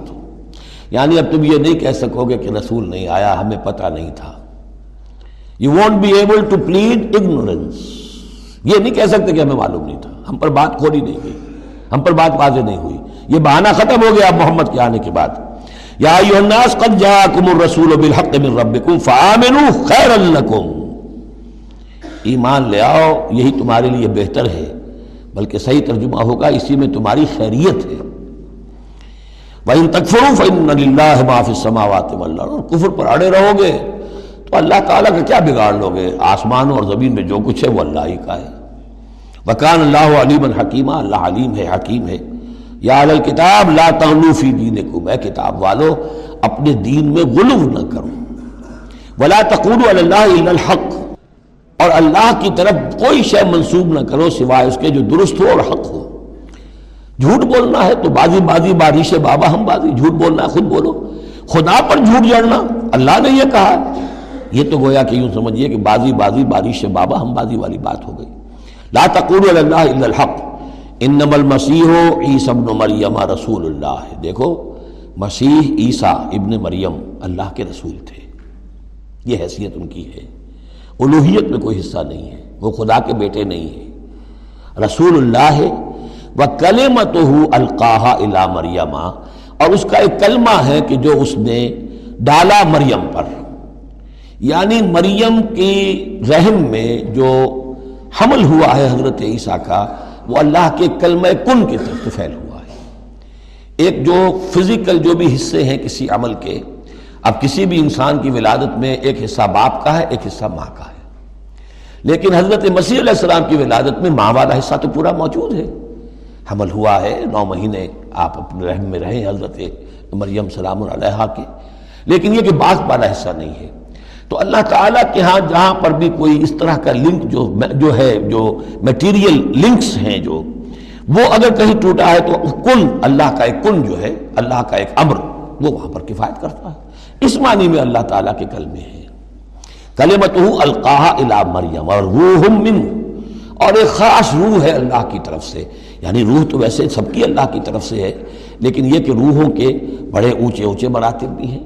یعنی اب تم یہ نہیں کہہ سکو گے کہ رسول نہیں آیا، ہمیں پتہ نہیں تھا. You won't be able to plead ignorance, یہ نہیں کہہ سکتے کہ ہمیں معلوم نہیں تھا، ہم پر بات کھولی نہیں گئی، ہم پر بات واضح نہیں ہوئی. یہ بہانہ ختم ہو گیا اب محمد کے آنے کے بعد. یا ایھا الناس قد جاءکم الرسول بالحق من ربکم فآمنوا خیرا لکم, ایمان لے آؤ یہی تمہارے لیے بہتر ہے, بلکہ صحیح ترجمہ ہوگا اسی میں تمہاری خیریت ہے. وَإِن تَكْفُرُوا فَإِنَّ لِلَّهِ مَا فِي السَّمَاوَاتِ وَالْأَرْضِ, اور کفر پر اڑے رہو گے تو اللہ تعالیٰ کا کیا بگاڑ لو گے, آسمانوں اور زمین میں جو کچھ ہے وہ اللہ ہی کا ہے. وَكَانَ اللَّهُ عَلِيمًا حَكِيمًا, اللہ علیم ہے حکیم ہے. یا اہل الکتاب لا تغلو فی دینکم, اے کتاب والو اپنے دین میں غلو نہ کرو. وَلَا تَقُولُوا عَلَى اللَّهِ إِلَّا الْحَقَّ, اور اللہ کی طرف کوئی شے منسوب نہ کرو سوائے اس کے جو درست ہو اور حق ہو. جھوٹ بولنا ہے تو بازی بازی بارش بابا ہم بازی, جھوٹ بولنا خود بولو, خدا پر جھوٹ جڑنا اللہ نے یہ کہا ہے, یہ تو گویا کہ یوں سمجھیے کہ بازی بازی بارش بابا ہم بازی والی بات ہو گئی. لا تقولوا علی اللہ الا الحق انما المسیح عیسی ابن مریم رسول اللہ, دیکھو مسیح عیسیٰ ابن مریم اللہ کے رسول تھے, یہ حیثیت ان کی ہے, الوہیت میں کوئی حصہ نہیں ہے, وہ خدا کے بیٹے نہیں ہیں, رسول اللہ ہے. وَكَلِمَتُهُ أَلْقَاهَا إِلَىٰ مَرْيَمَا, اور اس کا ایک کلمہ ہے کہ جو اس نے ڈالا مریم پر, یعنی مریم کی رحم میں جو حمل ہوا ہے حضرت عیسیٰ کا وہ اللہ کے کلمہ کن کی طرف تفعیل ہوا ہے. ایک جو فزیکل جو بھی حصے ہیں کسی عمل کے, اب کسی بھی انسان کی ولادت میں ایک حصہ باپ کا ہے ایک حصہ ماں کا ہے, لیکن حضرت مسیح علیہ السلام کی ولادت میں ماں والا حصہ تو پورا موجود ہے, حمل ہوا ہے نو مہینے آپ اپنے رحم میں رہے حضرت مریم سلام علیہا کے, لیکن یہ کہ باپ والا حصہ نہیں ہے. تو اللہ تعالیٰ کے ہاں جہاں پر بھی کوئی اس طرح کا لنک جو جو ہے جو میٹیریل لنکس ہیں جو وہ اگر کہیں ٹوٹا ہے تو کن, اللہ کا ایک کن جو ہے اللہ کا ایک امر وہ وہاں پر کفایت کرتا ہے. اس معنی میں اللہ تعالیٰ کے کلمے ہیں. کلمتہ القاہا الی مریم اور روح منہ, اور ایک خاص روح ہے اللہ کی طرف سے, یعنی روح تو ویسے سب کی اللہ کی طرف سے ہے, لیکن یہ کہ روحوں کے بڑے اونچے اونچے مراتب بھی ہیں.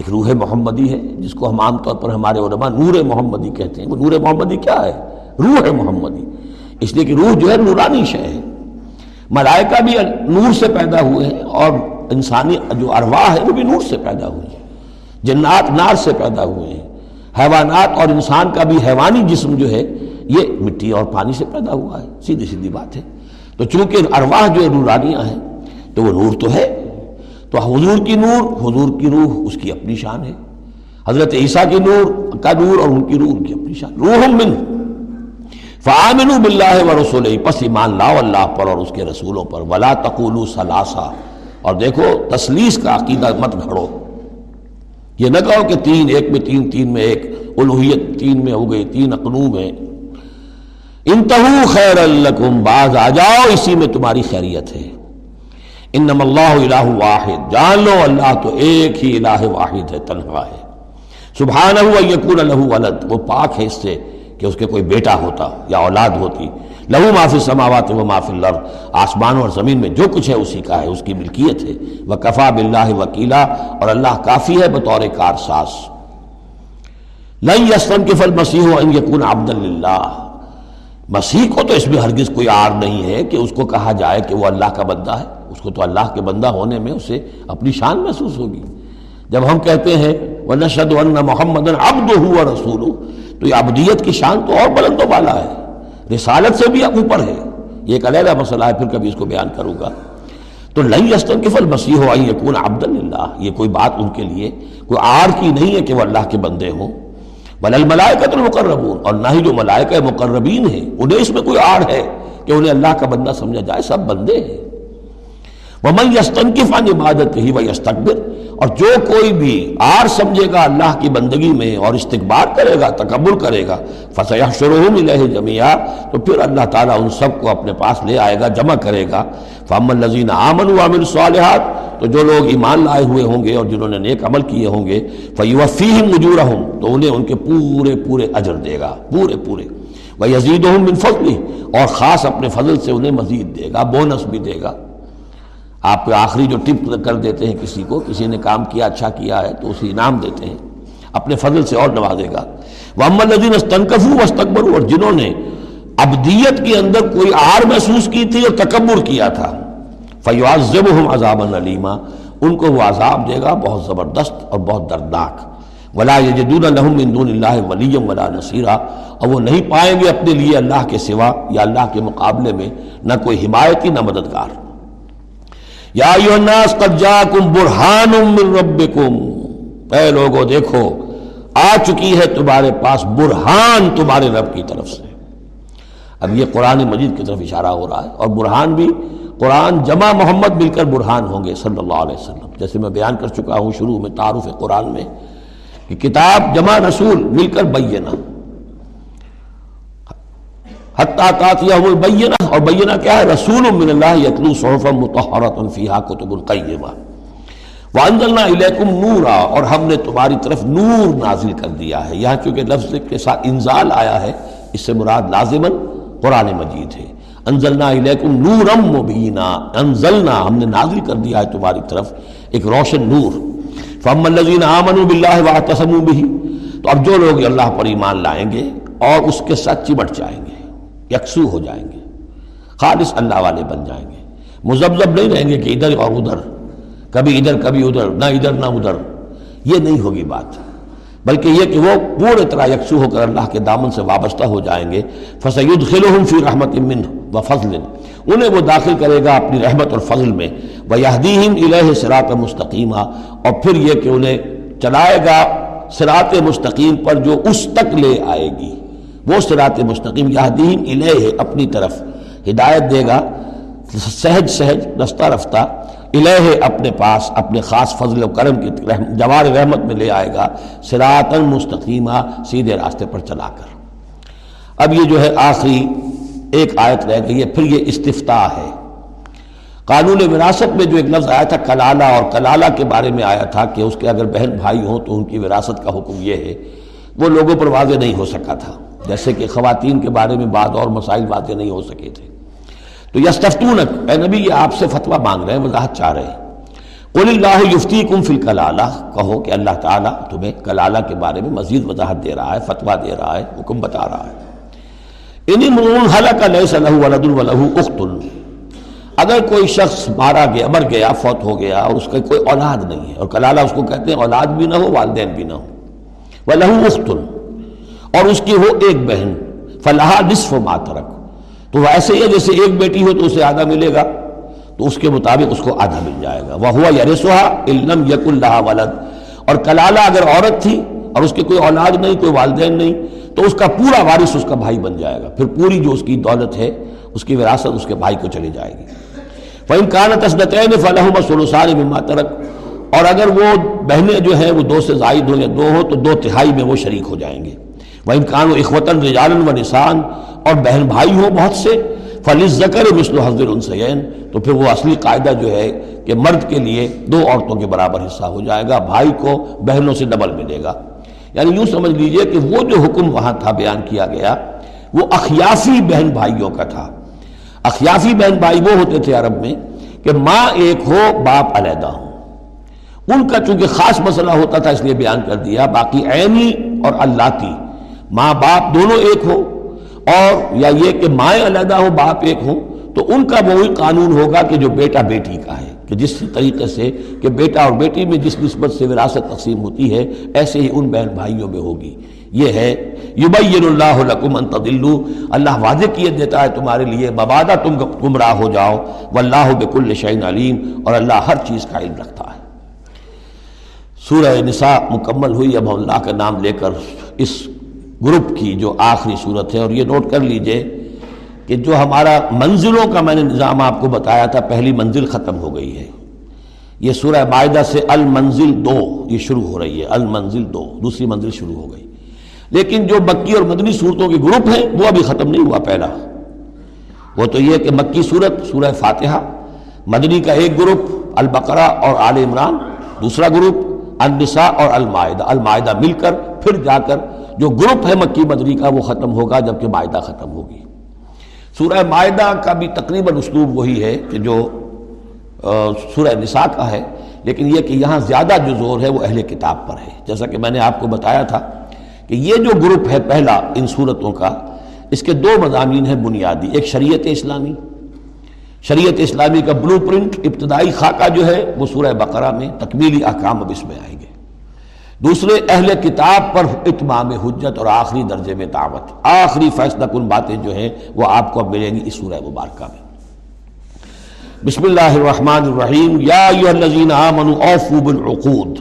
ایک روح محمدی ہے جس کو ہم عام طور پر ہمارے علماء نور محمدی کہتے ہیں. وہ نور محمدی کیا ہے؟ روح محمدی, اس لیے کہ روح جو ہے نورانی شے ہے. ملائکہ بھی نور سے پیدا ہوئے ہیں اور انسانی جو ارواح ہے وہ بھی نور سے پیدا ہوئی ہے, جنات نار سے پیدا ہوئے ہیں, حیوانات اور انسان کا بھی حیوانی جسم جو ہے یہ مٹی اور پانی سے پیدا ہوا ہے, سیدھی سیدھی بات ہے. تو چونکہ ارواح جو نورانیاں ہیں تو وہ نور تو ہے, تو حضور کی نور حضور کی روح اس کی اپنی شان ہے, حضرت عیسیٰ کی نور کا نور اور ان کی روح ان کی اپنی شان. روح من فآمنوا باللہ ورسولہ, پس ایمان لاؤ اللہ پر اور اس کے رسولوں پر. ولا تقولوا ثلاثہ, اور دیکھو تثلیث کا عقیدہ مت گھڑو, یہ نہ کہو کہ تین ایک میں تین تین میں ایک, الوہیت تین میں ہو گئی تین اقنوع میں. انتہوا خیرا لکم, باز آ جاؤ اسی میں تمہاری خیریت ہے. انما اللہ الہ واحد, جان لو اللہ تو ایک ہی الہ واحد ہے, تنہا ہے. سبحانہ ان یکون لہ ولد, وہ پاک ہے اس سے کہ اس کے کوئی بیٹا ہوتا یا اولاد ہوتی. لہو ما فی السماوات و ما فی الارض, آسمان اور زمین میں جو کچھ ہے اسی کا ہے, اس کی ملکیت ہے. وکفا باللہ وکیلا, اور اللہ کافی ہے بطور کارساز. لن یستنکف المسیح ان یکون عبدا للہ, مسیح کو تو اس میں ہرگز کوئی عار نہیں ہے کہ اس کو کہا جائے کہ وہ اللہ کا بندہ ہے, اس کو تو اللہ کے بندہ ہونے میں اسے اپنی شان محسوس ہوگی. جب ہم کہتے ہیں وَنَشْهَدُ أَنَّ مُحَمَّدًا عَبْدُهُ وَرَسُولُهُ, تو یہ عبدیت کی شان تو اور بلند و بالا ہے, رسالت سے بھی اوپر ہے, یہ ایک علیحدہ مسئلہ ہے, پھر کبھی اس کو بیان کروں گا. تو لن یستنکف المسیح ان یکون عبدا للہ, یہ کوئی بات ان کے لیے کوئی عار کی نہیں ہے کہ وہ اللہ کے بندے ہوں. بل الملائکۃ المقربون, اور نہ ہی جو ملائکہ مقربین ہیں انہیں اس میں کوئی عار ہے کہ انہیں اللہ کا بندہ سمجھا جائے, سب بندے ہیں. ومن یستنکف عن عبادتہ ویستکبر, اور جو کوئی بھی عار سمجھے گا اللہ کی بندگی میں اور استکبار کرے گا تکبر کرے گا, فَسَيَحْشُرُهُمْ إِلَيْهِ جَمِيعًا, تو پھر اللہ تعالیٰ ان سب کو اپنے پاس لے آئے گا, جمع کرے گا. فَأَمَّا الَّذِينَ آمَنُوا وَعَمِلُوا الصَّالِحَاتِ, تو جو لوگ ایمان لائے ہوئے ہوں گے اور جنہوں نے نیک عمل کیے ہوں گے, فَيُوَفِّيهِمْ أُجُورَهُمْ, تو انہیں ان کے پورے پورے اجر دے گا, پورے پورے. وَيَزِيدُهُمْ مِنْ فَضْلِهِ, اور خاص اپنے فضل سے انہیں مزید دے گا, بونس بھی دے گا. آپ کو آخری جو ٹپ کر دیتے ہیں کسی کو, کسی نے کام کیا اچھا کیا ہے تو اسے انعام دیتے ہیں, اپنے فضل سے اور نوازے گا. وَأَمَّا الَّذِينَ اسْتَنْكَفُوا وَاسْتَكْبَرُوا, اور جنہوں نے عبدیت کے اندر کوئی عار محسوس کی تھی اور تکبر کیا تھا, فَيُعَذِّبُهُمْ عَذَابًا عَلِيمًا، ان کو وہ عذاب دے گا بہت زبردست اور بہت دردناک۔ وَلَا يَجِدُونَ لَهُم مِّن دُونِ اللَّهِ وَلِيًّا وَلَا نَصِيرًا، اور وہ نہیں پائیں گے اپنے لیے اللہ کے سوا یا اللہ کے مقابلے میں نہ کوئی حمایتی نہ مددگار۔ یا ایھا الناس قد جاءکم برہان من ربکم، اے لوگو دیکھو آ چکی ہے تمہارے پاس برہان تمہارے رب کی طرف سے۔ اب یہ قرآن مجید کی طرف اشارہ ہو رہا ہے، اور برہان بھی قرآن جمع محمد مل کر برہان ہوں گے صلی اللہ علیہ وسلم، جیسے میں بیان کر چکا ہوں شروع میں تعارف قرآن میں کہ کتاب جمع رسول مل کر بینہ، حتیٰ تاتیہم البینہ، اور بینہ کیا ہے؟ رسول من اللہ یتلو صحفا مطہرۃ فیہا کتب قیمہ۔ وانزلنا الیکم نورا، اور ہم نے تمہاری طرف نور نازل کر دیا ہے۔ یہاں چونکہ لفظ کے ساتھ انزال آیا ہے اس سے مراد لازماً قرآن مجید ہے۔ انزلنا الیکم نورا مبینا، انزلنا ہم نے نازل کر دیا ہے تمہاری طرف ایک روشن نور۔ فاما الذین آمنوا باللہ واعتصموا بہ، تو اب جو لوگ اللہ پر ایمان لائیں گے اور اس کے ساتھ چمٹ جائیں گے، یکسو ہو جائیں گے، خالص اللہ والے بن جائیں گے، مذبذب نہیں رہیں گے کہ ادھر اور ادھر، کبھی ادھر کبھی ادھر، نہ ادھر نہ ادھر، یہ نہیں ہوگی بات، بلکہ یہ کہ وہ پورے طرح یکسو ہو کر اللہ کے دامن سے وابستہ ہو جائیں گے۔ فَسَيُدْخِلُهُمْ فِي رَحْمَةٍ مِّنْهُ وَفَضْلٍ، انہیں وہ داخل کرے گا اپنی رحمت اور فضل میں۔ وَيَهْدِيهِمْ إِلَيْهِ صِرَاطًا مُسْتَقِيمًا، اور پھر یہ کہ انہیں چلائے گا صراط مستقیم پر جو اس تک لے آئے گی، وہ صراط مستقیم۔ یہدیہم الیہ، اپنی طرف ہدایت دے گا، سہج سہج رستہ رفتہ، الیہ اپنے پاس، اپنے خاص فضل و کرم کی جوار رحمت میں لے آئے گا، صراطا مستقیما، سیدھے راستے پر چلا کر۔ اب یہ جو ہے آخری ایک آیت رہ گئی ہے، پھر یہ استفتاح ہے۔ قانون وراثت میں جو ایک لفظ آیا تھا کلالہ، اور کلالہ کے بارے میں آیا تھا کہ اس کے اگر بہن بھائی ہوں تو ان کی وراثت کا حکم یہ ہے، وہ لوگوں پر واضح نہیں ہو سکا تھا، جیسے کہ خواتین کے بارے میں بعد اور مسائل واضح نہیں ہو سکے تھے۔ تو یستفتونک، اے نبی یہ آپ سے فتویٰ مانگ رہے ہیں، وضاحت چاہ رہے ہیں۔ قل اللہ یفتیکم فی الکلالہ، کہو کہ اللہ تعالیٰ تمہیں کلالہ کے بارے میں مزید وضاحت دے رہا ہے، فتویٰ دے رہا ہے، حکم بتا رہا ہے۔ ان امرؤ ہلک لیس لہ ولد ولہ اخت، اگر کوئی شخص مارا گیا، مر گیا، فوت ہو گیا، اور اس کا کوئی اولاد نہیں ہے، اور کلالہ اس کو کہتے ہیں اولاد بھی نہ ہو والدین بھی نہ ہو، ولہ اخت، اور اس کی ہو ایک بہن، فلاح نصف ما ترک، تو ایسے ہی جیسے ایک بیٹی ہو تو اسے آدھا ملے گا، تو اس کے مطابق اس کو آدھا مل جائے گا۔ وَهُوَ يَرِثُهَا إِن لَّمْ يَكُن لَّهَا وَلَدٌ، اور کلالہ اگر عورت تھی اور اس کے کوئی اولاد نہیں، کوئی والدین نہیں، تو اس کا پورا وارث اس کا بھائی بن جائے گا، پھر پوری جو اس کی دولت ہے، اس کی وراثت اس کے بھائی کو چلی جائے گی۔ فَإِن كَانَتْ اثْنَتَيْنِ فَلَهُمَا الثُّلُثَانِ مِمَّا تَرَكَ، اور اگر وہ بہنیں جو ہیں وہ دو سے زائد ہوں یا دو ہوں تو دو تہائی میں وہ شریک ہو جائیں گے۔ وَإِن كَانُوا إِخْوَةً رِجَالًا وَنِسَاءً، اور بہن بھائی ہو بہت سے، فَلِلذَّكَرِ مِثْلُ حَظِّ الْأُنْثَيَيْنِ، تو پھر وہ اصلی قاعدہ جو ہے کہ مرد کے لیے دو عورتوں کے برابر حصہ ہو جائے گا، بھائی کو بہنوں سے ڈبل ملے گا۔ یعنی یوں سمجھ لیجئے کہ وہ جو حکم وہاں تھا بیان کیا گیا، وہ اخیافی بہن بھائیوں کا تھا۔ اخیافی بہن بھائی وہ ہوتے تھے عرب میں کہ ماں ایک ہو، باپ علیحدہ ہو، ان کا چونکہ خاص مسئلہ ہوتا تھا اس لیے بیان کر دیا۔ باقی عینی اور اللاتی، ماں باپ دونوں ایک ہو، اور یا یہ کہ مائیں علیحدہ ہو باپ ایک ہو، تو ان کا وہی قانون ہوگا کہ جو بیٹا بیٹی کا ہے، کہ جس طریقے سے کہ بیٹا اور بیٹی میں جس نسبت سے وراثت تقسیم ہوتی ہے، ایسے ہی ان بہن بھائیوں میں ہوگی۔ یہ ہے یبین اللہ لکم ان تضلوا، اللہ واضح کیے دیتا ہے تمہارے لیے مبادہ تم گمراہ ہو جاؤ، واللہ بکل شیء علیم، اور اللہ ہر چیز کا علم رکھتا ہے۔ سورہ نساء مکمل ہوئی، اب اللہ کا نام لے کر اس گروپ کی جو آخری صورت ہے، اور یہ نوٹ کر لیجئے کہ جو ہمارا منزلوں کا میں نے نظام آپ کو بتایا تھا، پہلی منزل ختم ہو گئی ہے۔ یہ سورہ مائدہ سے المنزل دو یہ شروع ہو رہی ہے، المنزل دو دوسری منزل شروع ہو گئی، لیکن جو مکی اور مدنی صورتوں کے گروپ ہیں وہ ابھی ختم نہیں ہوا۔ پہلا وہ تو یہ کہ مکی صورت سورہ فاتحہ، مدنی کا ایک گروپ البقرہ اور آل عمران، دوسرا گروپ النساء اور المائدہ، المائدہ مل کر پھر جا کر جو گروپ ہے مکی مدنی کا وہ ختم ہوگا، جبکہ مائدہ ختم ہوگی۔ سورہ مائدہ کا بھی تقریباً اسلوب وہی ہے کہ جو سورہ نساء کا ہے، لیکن یہ کہ یہاں زیادہ جو زور ہے وہ اہل کتاب پر ہے، جیسا کہ میں نے آپ کو بتایا تھا کہ یہ جو گروپ ہے پہلا ان صورتوں کا، اس کے دو مضامین ہیں بنیادی، ایک شریعت اسلامی، شریعت اسلامی کا بلو پرنٹ، ابتدائی خاکہ جو ہے وہ سورہ بقرہ میں، تکمیلی احکام اب اس میں آئیں گے۔ دوسرے، اہل کتاب پر اتمام حجت اور آخری درجے میں دعوت، آخری فیصلہ کن باتیں جو ہیں وہ آپ کو اب ملیں گی اس سورہ مبارکہ میں۔ بسم اللہ الرحمن الرحیم، یا ایھا الذین آمنوا اوفوا بالعقود۔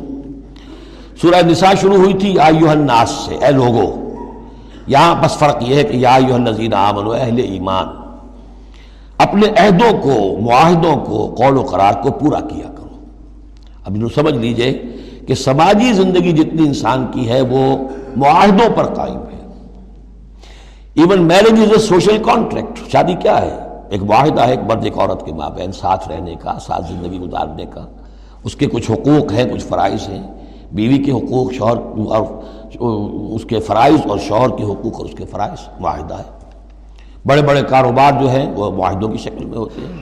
سورہ نساء شروع ہوئی تھی یا ایھا الناس سے، اے لوگو۔ یہاں بس فرق یہ ہے کہ یا ایھا الذین آمنوا، اہل ایمان، اپنے عہدوں کو، معاہدوں کو، قول و قرار کو پورا کیا کرو۔ اب انہوں سمجھ لیجئے کہ سماجی زندگی جتنی انسان کی ہے وہ معاہدوں پر قائم ہے۔ Even marriage is a social contract, شادی کیا ہے؟ ایک معاہدہ ہے ایک مرد ایک عورت کے مابین، ساتھ رہنے کا، ساتھ زندگی گزارنے کا۔ اس کے کچھ حقوق ہیں، کچھ فرائض ہیں، بیوی کے حقوق، شوہر اور اس کے فرائض، اور شوہر کے حقوق اور اس کے فرائض، معاہدہ ہے۔ بڑے بڑے کاروبار جو ہیں وہ معاہدوں کی شکل میں ہوتے ہیں،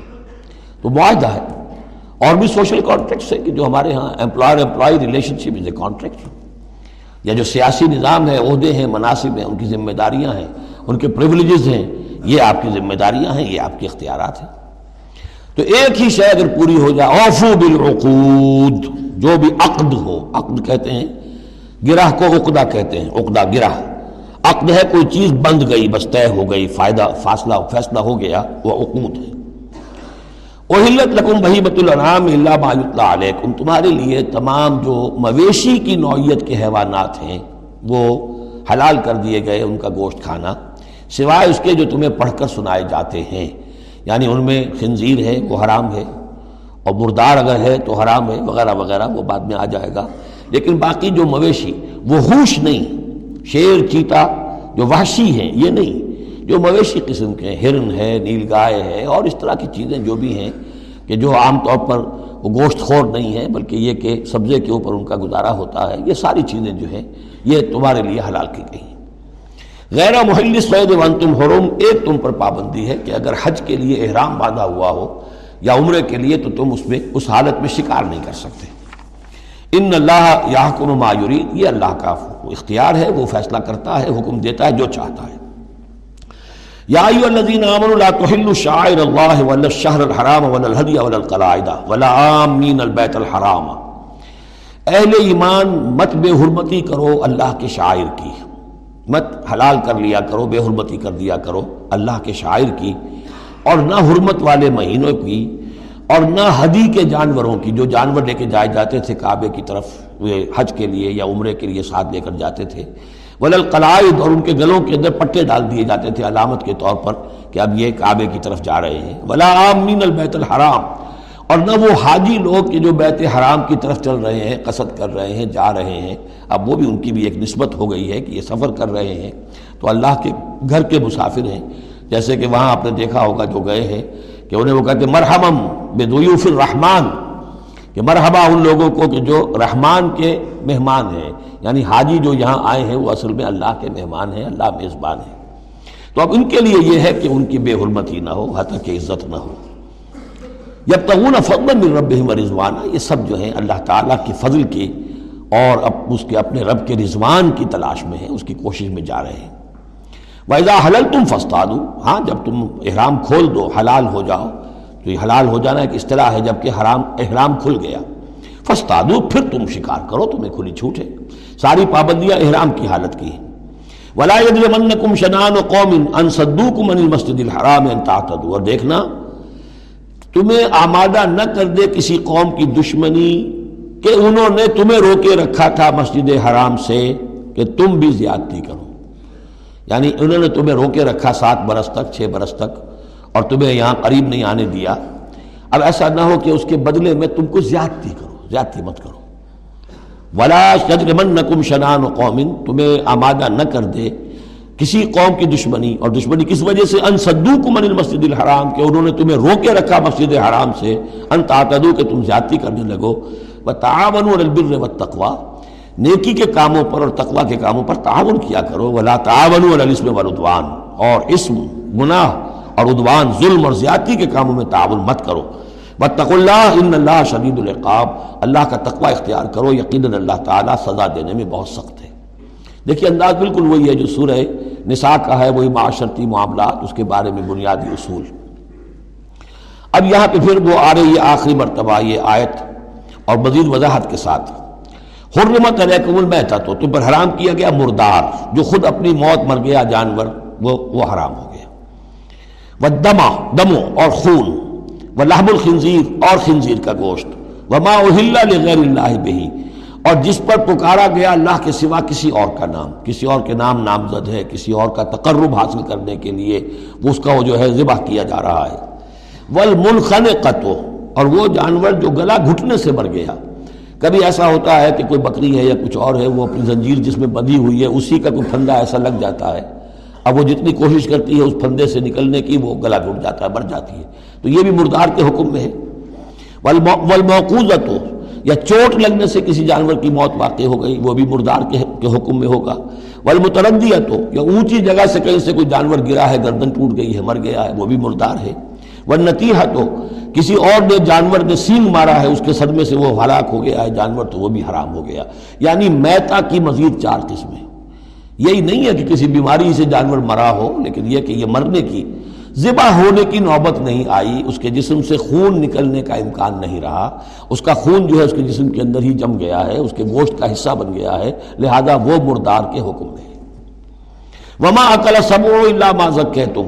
تو معاہدہ ہے۔ اور بھی سوشل کانٹریکٹس ہیں کہ جو ہمارے ہاں employer employee relationship is a contract, یا جو سیاسی نظام ہے، عہدے ہیں، مناصب ہیں، ان کی ذمہ داریاں ہیں، ان کے پریولیجز ہیں، یہ آپ کی ذمہ داریاں ہیں، یہ آپ کے اختیارات ہیں۔ تو ایک ہی شے اگر پوری ہو جائے، اوفوا بالعقود، جو بھی عقد ہو، عقد کہتے ہیں، گرہ کو عقدہ کہتے ہیں، عقدہ گرہ۔ عقد ہے کوئی چیز بند گئی، بس طے ہو گئی، فائدہ فاصلہ فیصلہ ہو گیا، وہ عقود ہے۔ احلت لکم بہیمۃ الانعام الا ما یتلی علیکم، تمہارے لیے تمام جو مویشی کی نوعیت کے حیوانات ہیں وہ حلال کر دیے گئے، ان کا گوشت کھانا، سوائے اس کے جو تمہیں پڑھ کر سنائے جاتے ہیں۔ یعنی ان میں خنزیر ہے وہ حرام ہے، اور مردار اگر ہے تو حرام ہے، وغیرہ وغیرہ، وہ بعد میں آ جائے گا۔ لیکن باقی جو مویشی، وہ ہوش نہیں، شیر چیتا جو وحشی ہیں یہ نہیں، جو مویشی قسم کے ہیں، ہرن ہے، نیل گائے ہے، اور اس طرح کی چیزیں جو بھی ہیں کہ جو عام طور پر وہ گوشت خور نہیں ہیں بلکہ یہ کہ سبزے کے اوپر ان کا گزارا ہوتا ہے، یہ ساری چیزیں جو ہیں یہ تمہارے لیے حلال کی گئی ہیں۔ غیر محل صید وانتم حرم، ایک تم پر پابندی ہے کہ اگر حج کے لیے احرام باندھا ہوا ہو یا عمرے کے لیے تو تم اس میں اس حالت میں شکار نہیں کر سکتے۔ ان اللہ یحکم ما یرید، یہ اللہ کا اختیار ہے، وہ فیصلہ کرتا ہے، حکم دیتا ہے جو چاہتا ہے۔ یا ایھا الذین آمنوا لا تحلوا شعائر اللہ ولا الشہر الحرام ولا الہدی ولا القلاعد ولا آمین البیت الحرام، اہل ایمان مت بے حرمتی کرو اللہ کے شاعر کی، مت حلال کر لیا کرو، بے حرمتی کر دیا کرو اللہ کے شاعر کی، اور نہ حرمت والے مہینوں کی، اور نہ ہدی کے جانوروں کی، جو جانور لے کے جائے جاتے تھے کعبے کی طرف حج کے لیے یا عمرے کے لیے ساتھ لے کر جاتے تھے، ولا القلائد، اور ان کے گلوں کے اندر پٹے ڈال دیے جاتے تھے علامت کے طور پر کہ اب یہ کعبے کی طرف جا رہے ہیں، ولا آمین البیت الحرام، اور نہ وہ حاجی لوگ کہ جو بیت حرام کی طرف چل رہے ہیں، قصد کر رہے ہیں، جا رہے ہیں، اب وہ بھی ان کی بھی ایک نسبت ہو گئی ہے کہ یہ سفر کر رہے ہیں تو اللہ کے گھر کے مسافر ہیں، جیسے کہ وہاں آپ نے دیکھا ہوگا جو گئے ہیں کہ انہیں وہ کہتے مرحبا بضیوف الرحمن، کہ مرحبا ان لوگوں کو کہ جو رحمان کے مہمان ہیں، یعنی حاجی جو یہاں آئے ہیں وہ اصل میں اللہ کے مہمان ہیں، اللہ میزبان ہیں۔ تو اب ان کے لیے یہ ہے کہ ان کی بے حرمتی نہ ہو، حتیٰ کہ عزت نہ ہو۔ یبتغون فضلا من ربہم ورضوانا، یہ سب جو ہیں اللہ تعالیٰ کے فضل کی اور اب اس کے اپنے رب کے رضوان کی تلاش میں ہیں، اس کی کوشش میں جا رہے ہیں۔ وَإِذَا حَلَلْتُمْ فَاسْتَعِينُوا، ہاں جب تم احرام کھول دو، حلال ہو جاؤ، تو یہ حلال ہو جانا ایک اصطلاح ہے، جبکہ حرام احرام کھل گیا، فَاسْتَعِينُوا، پھر تم شکار کرو، تمہیں کھلی چھوٹ ہے۔ ساری پابندیاں احرام کی حالت کی ہیں۔ وَلَا يَجْرِمَنَّكُمْ شَنَآنُ قَوْمٍ أَن صَدُّوكُمْ عَنِ الْمَسْجِدِ الْحَرَامِ أَن تَعْتَدُوا، اور دیکھنا تمہیں آمادہ نہ کر دے کسی قوم کی دشمنی کہ انہوں نے تمہیں روکے رکھا تھا مسجد حرام سے کہ تم بھی زیادتی کرو، یعنی انہوں نے تمہیں روکے رکھا سات برس تک، چھ برس تک، اور تمہیں یہاں قریب نہیں آنے دیا، اب ایسا نہ ہو کہ اس کے بدلے میں تم کو زیادتی کرو، زیادتی مت کرو۔ وَلَا يَجْرِمَنَّكُمْ شَنَآنُ قَوْمٍ، تمہیں آمادہ نہ کر دے کسی قوم کی دشمنی، اور دشمنی کس وجہ سے، أَن صَدُّوكُمْ عَنِ الْمَسْجِدِ الْحَرَامِ، کہ انہوں نے تمہیں روکے رکھا مسجد حرام سے، أَن تَعْتَدُوا، کہ تم زیادتی کرنے لگو، وَتَعَاوَنُوا عَلَى الْبِرِّ وَالتَّقْوَىٰ، نیکی کے کاموں پر اور تقویٰ کے کاموں پر تعاون کیا کرو، ولا تعاونوا علی الاسم والعدوان، اور اسم گناہ اور عدوان ظلم اور زیادتی کے کاموں میں تعاون مت کرو، واتقوا اللہ ان اللہ شدید العقاب، اللہ کا تقویٰ اختیار کرو، یقیناً اللہ تعالیٰ سزا دینے میں بہت سخت ہے۔ دیکھیے انداز بالکل وہی ہے جو سورہ نساء کا ہے، وہی معاشرتی معاملات، اس کے بارے میں بنیادی اصول۔ اب یہاں پہ پھر وہ آ رہی ہے آخری مرتبہ یہ آیت اور مزید وضاحت کے ساتھ، حرمت علیکم المیتہ، تو تم پر حرام کیا گیا مردار، جو خود اپنی موت مر گیا جانور وہ وہ حرام ہو گیا، والدما دمو اور خون، ولحم الخنزیر اور خنزیر کا گوشت، وما اہل لغیر اللہ بہ، اور جس پر پکارا گیا اللہ کے سوا کسی اور کا نام، کسی اور کے نام نامزد ہے، کسی اور کا تقرب حاصل کرنے کے لیے اس کا وہ جو ہے ذبح کیا جا رہا ہے، والمنخنقۃ اور وہ جانور جو گلا گھٹنے سے مر گیا، کبھی ایسا ہوتا ہے کہ کوئی بکری ہے یا کچھ اور ہے وہ اپنی زنجیر جس میں بندھی ہوئی ہے اسی کا کوئی پھندا ایسا لگ جاتا ہے، اب وہ جتنی کوشش کرتی ہے اس پھندے سے نکلنے کی وہ گلا گھٹ جاتا ہے، مر جاتی ہے، تو یہ بھی مردار کے حکم میں ہے، والموقوذۃ یا چوٹ لگنے سے کسی جانور کی موت واقع ہو گئی وہ بھی مردار کے حکم میں ہوگا، والمتردیۃ یا اونچی جگہ سے کہیں سے کوئی جانور گرا ہے گردن ٹوٹ گئی ہے مر گیا ہے وہ بھی مردار ہے، والنطیحۃ کسی اور نے جانور نے سینگ مارا ہے اس کے صدمے سے وہ ہلاک ہو گیا ہے جانور تو وہ بھی حرام ہو گیا، یعنی میتہ کی مزید چار قسمیں، یہی نہیں ہے کہ کسی بیماری سے جانور مرا ہو لیکن یہ کہ یہ مرنے کی ذبح ہونے کی نوبت نہیں آئی، اس کے جسم سے خون نکلنے کا امکان نہیں رہا، اس کا خون جو ہے اس کے جسم کے اندر ہی جم گیا ہے، اس کے گوشت کا حصہ بن گیا ہے، لہذا وہ مردار کے حکم میں ہے، وما اکل السبع الا ما ذکیتم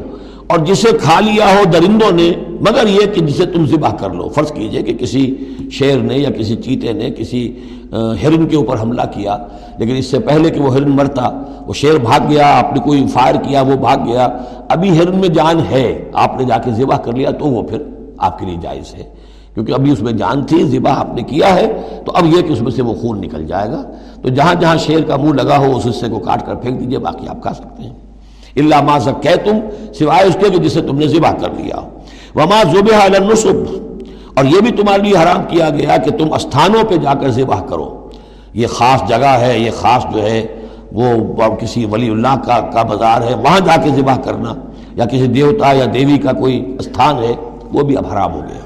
اور جسے کھا لیا ہو درندوں نے مگر یہ کہ جسے تم ذبح کر لو، فرض کیجئے کہ کسی شیر نے یا کسی چیتے نے کسی ہرن کے اوپر حملہ کیا لیکن اس سے پہلے کہ وہ ہرن مرتا وہ شیر بھاگ گیا، آپ نے کوئی فائر کیا وہ بھاگ گیا، ابھی ہرن میں جان ہے آپ نے جا کے ذبح کر لیا تو وہ پھر آپ کے لیے جائز ہے، کیونکہ ابھی اس میں جان تھی، ذبح آپ نے کیا ہے تو اب یہ کہ اس میں سے وہ خون نکل جائے گا، تو جہاں جہاں شیر کا منہ لگا ہو اس حصے کو کاٹ کر پھینک دیجیے، باقی آپ کھا سکتے ہیں، الا ما ذکیتم سوائے اس کے کہ جسے تم نے ذبح کر لیا، وما ذبح علی النصب اور یہ بھی تمہارے لیے حرام کیا گیا کہ تم استھانوں پہ جا کر ذبح کرو، یہ خاص جگہ ہے، یہ خاص جو ہے وہ کسی ولی اللہ کا کا بازار ہے وہاں جا کے ذبح کرنا، یا کسی دیوتا یا دیوی کا کوئی استھان ہے وہ بھی اب حرام ہو گیا،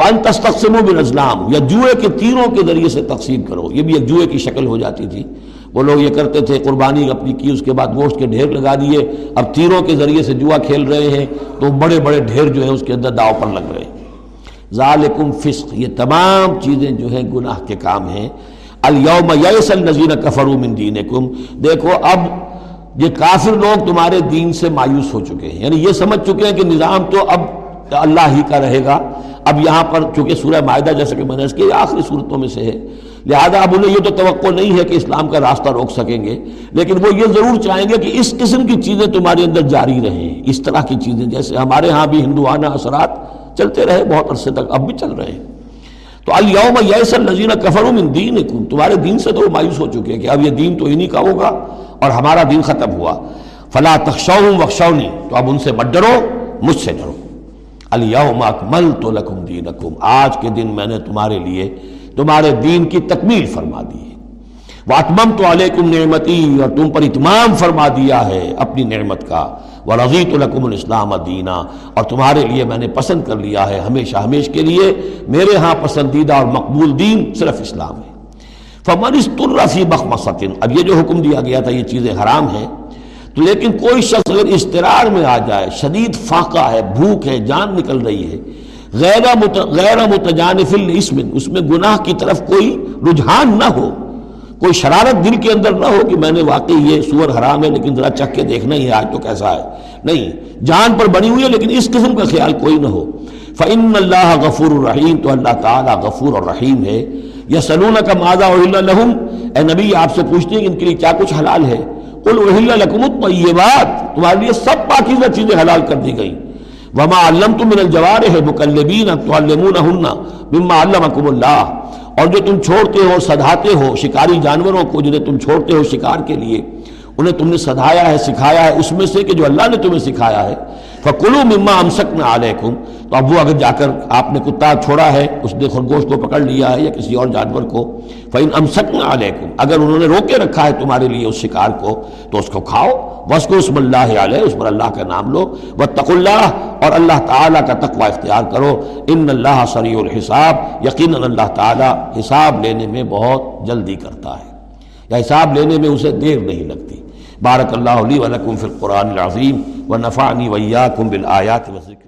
وان تستقسموا بالازلام یا جوئے کے تیروں کے ذریعے سے تقسیم کرو، یہ بھی ایک جوئے کی شکل ہو جاتی تھی، وہ لوگ یہ کرتے تھے قربانی اپنی کی اس کے بعد گوشت کے ڈھیر لگا دیے، اب تیروں کے ذریعے سے جوا کھیل رہے ہیں تو بڑے بڑے ڈھیر جو ہیں اس کے اندر داؤ پر لگ رہے ہیں، ذالکم فسق یہ تمام چیزیں جو ہیں گناہ کے کام ہیں، الیوم یئس الذین کفروا من دینکم دیکھو اب یہ کافر لوگ تمہارے دین سے مایوس ہو چکے ہیں، یعنی یہ سمجھ چکے ہیں کہ نظام تو اب اللہ ہی کا رہے گا، اب یہاں پر چونکہ سورہ مائدہ جیسا کہ میں نے اس کی آخری صورتوں میں سے ہے لہذا اب انہیں یہ تو توقع نہیں ہے کہ اسلام کا راستہ روک سکیں گے، لیکن وہ یہ ضرور چاہیں گے کہ اس قسم کی چیزیں تمہارے اندر جاری رہیں، اس طرح کی چیزیں جیسے ہمارے ہاں بھی ہندوانہ اثرات چلتے رہے بہت عرصے تک اب بھی چل رہے ہیں، تو الیوم یئس الذین کفروا من دینکم تمہارے دین سے تو مایوس ہو چکے ہیں کہ اب یہ دین تو انہی کا ہوگا اور ہمارا دین ختم ہوا، فلا تخشوہم واخشونی تو اب ان سے مت ڈرو مجھ سے ڈرو، الیوم اکملت لکم دینکم آج کے دن میں نے تمہارے لیے تمہارے دین کی تکمیل فرما دی ہے، واتممت علیکم نعمتی اور تم پر اتمام فرما دیا ہے اپنی نعمت کا، ورضیت لکم الاسلام دینا اور تمہارے لیے میں نے پسند کر لیا ہے ہمیشہ ہمیشہ کے لیے میرے ہاں پسندیدہ اور مقبول دین صرف اسلام ہے، فمن اضطر فی مخمصۃ اب یہ جو حکم دیا گیا تھا یہ چیزیں حرام ہیں تو لیکن کوئی شخص اگر اضطرار میں آ جائے، شدید فاقہ ہے، بھوک ہے، جان نکل رہی ہے، غیر مت غیر متجانف الاسم اس میں گناہ کی طرف کوئی رجحان نہ ہو، کوئی شرارت دل کے اندر نہ ہو کہ میں نے واقعی یہ سور حرام ہے لیکن ذرا چکھ کے دیکھنا ہی ہے آج تو کیسا ہے، نہیں جان پر بنی ہوئی ہے لیکن اس قسم کا خیال کوئی نہ ہو، فَإِنَّ اللَّهَ غَفُورٌ رَحِيمٌ تو اللہ تعالیٰ غفور اور رحیم ہے، یَسْأَلُونَكَ مَاذَا أُحِلَّ لَهُمْ اے نبی آپ سے پوچھتے ہیں کہ ان کے لیے کیا کچھ حلال ہے، قل احل لکم الطیبات تمہارے لیے سب پاکیزہ چیزیں حلال کر دی گئیں، وما علمتم من الجوارح مقلبین تعلمونہن مما علمکم اللہ اور جو تم چھوڑتے ہو سدھاتے ہو شکاری جانوروں کو جنہیں تم چھوڑتے ہو شکار کے لیے انہیں تم نے سدھایا ہے سکھایا ہے اس میں سے کہ جو اللہ نے تمہیں سکھایا ہے، فکلوا مما امسکنا علیکم تو اب وہ اگر جا کر آپ نے کتا چھوڑا ہے اس نے خرگوش کو پکڑ لیا ہے یا کسی اور جانور کو، فإن امسکنا علیکم اگر انہوں نے روکے رکھا ہے تمہارے لیے اس شکار کو تو اس کو کھاؤ، واذکروا اسم اللہ علیہ اس پر اللہ کا نام لو، واتقوا اللہ اور اللہ تعالیٰ کا تقوی اختیار کرو، ان اللہ سریع الحساب یقیناً اللہ تعالیٰ حساب لینے میں بہت جلدی کرتا ہے یا حساب لینے میں اسے دیر نہیں لگتی، بارک اللہ لی و لکم فی القرآن العظیم ونفعنی وإیاکم بالآیات والذکر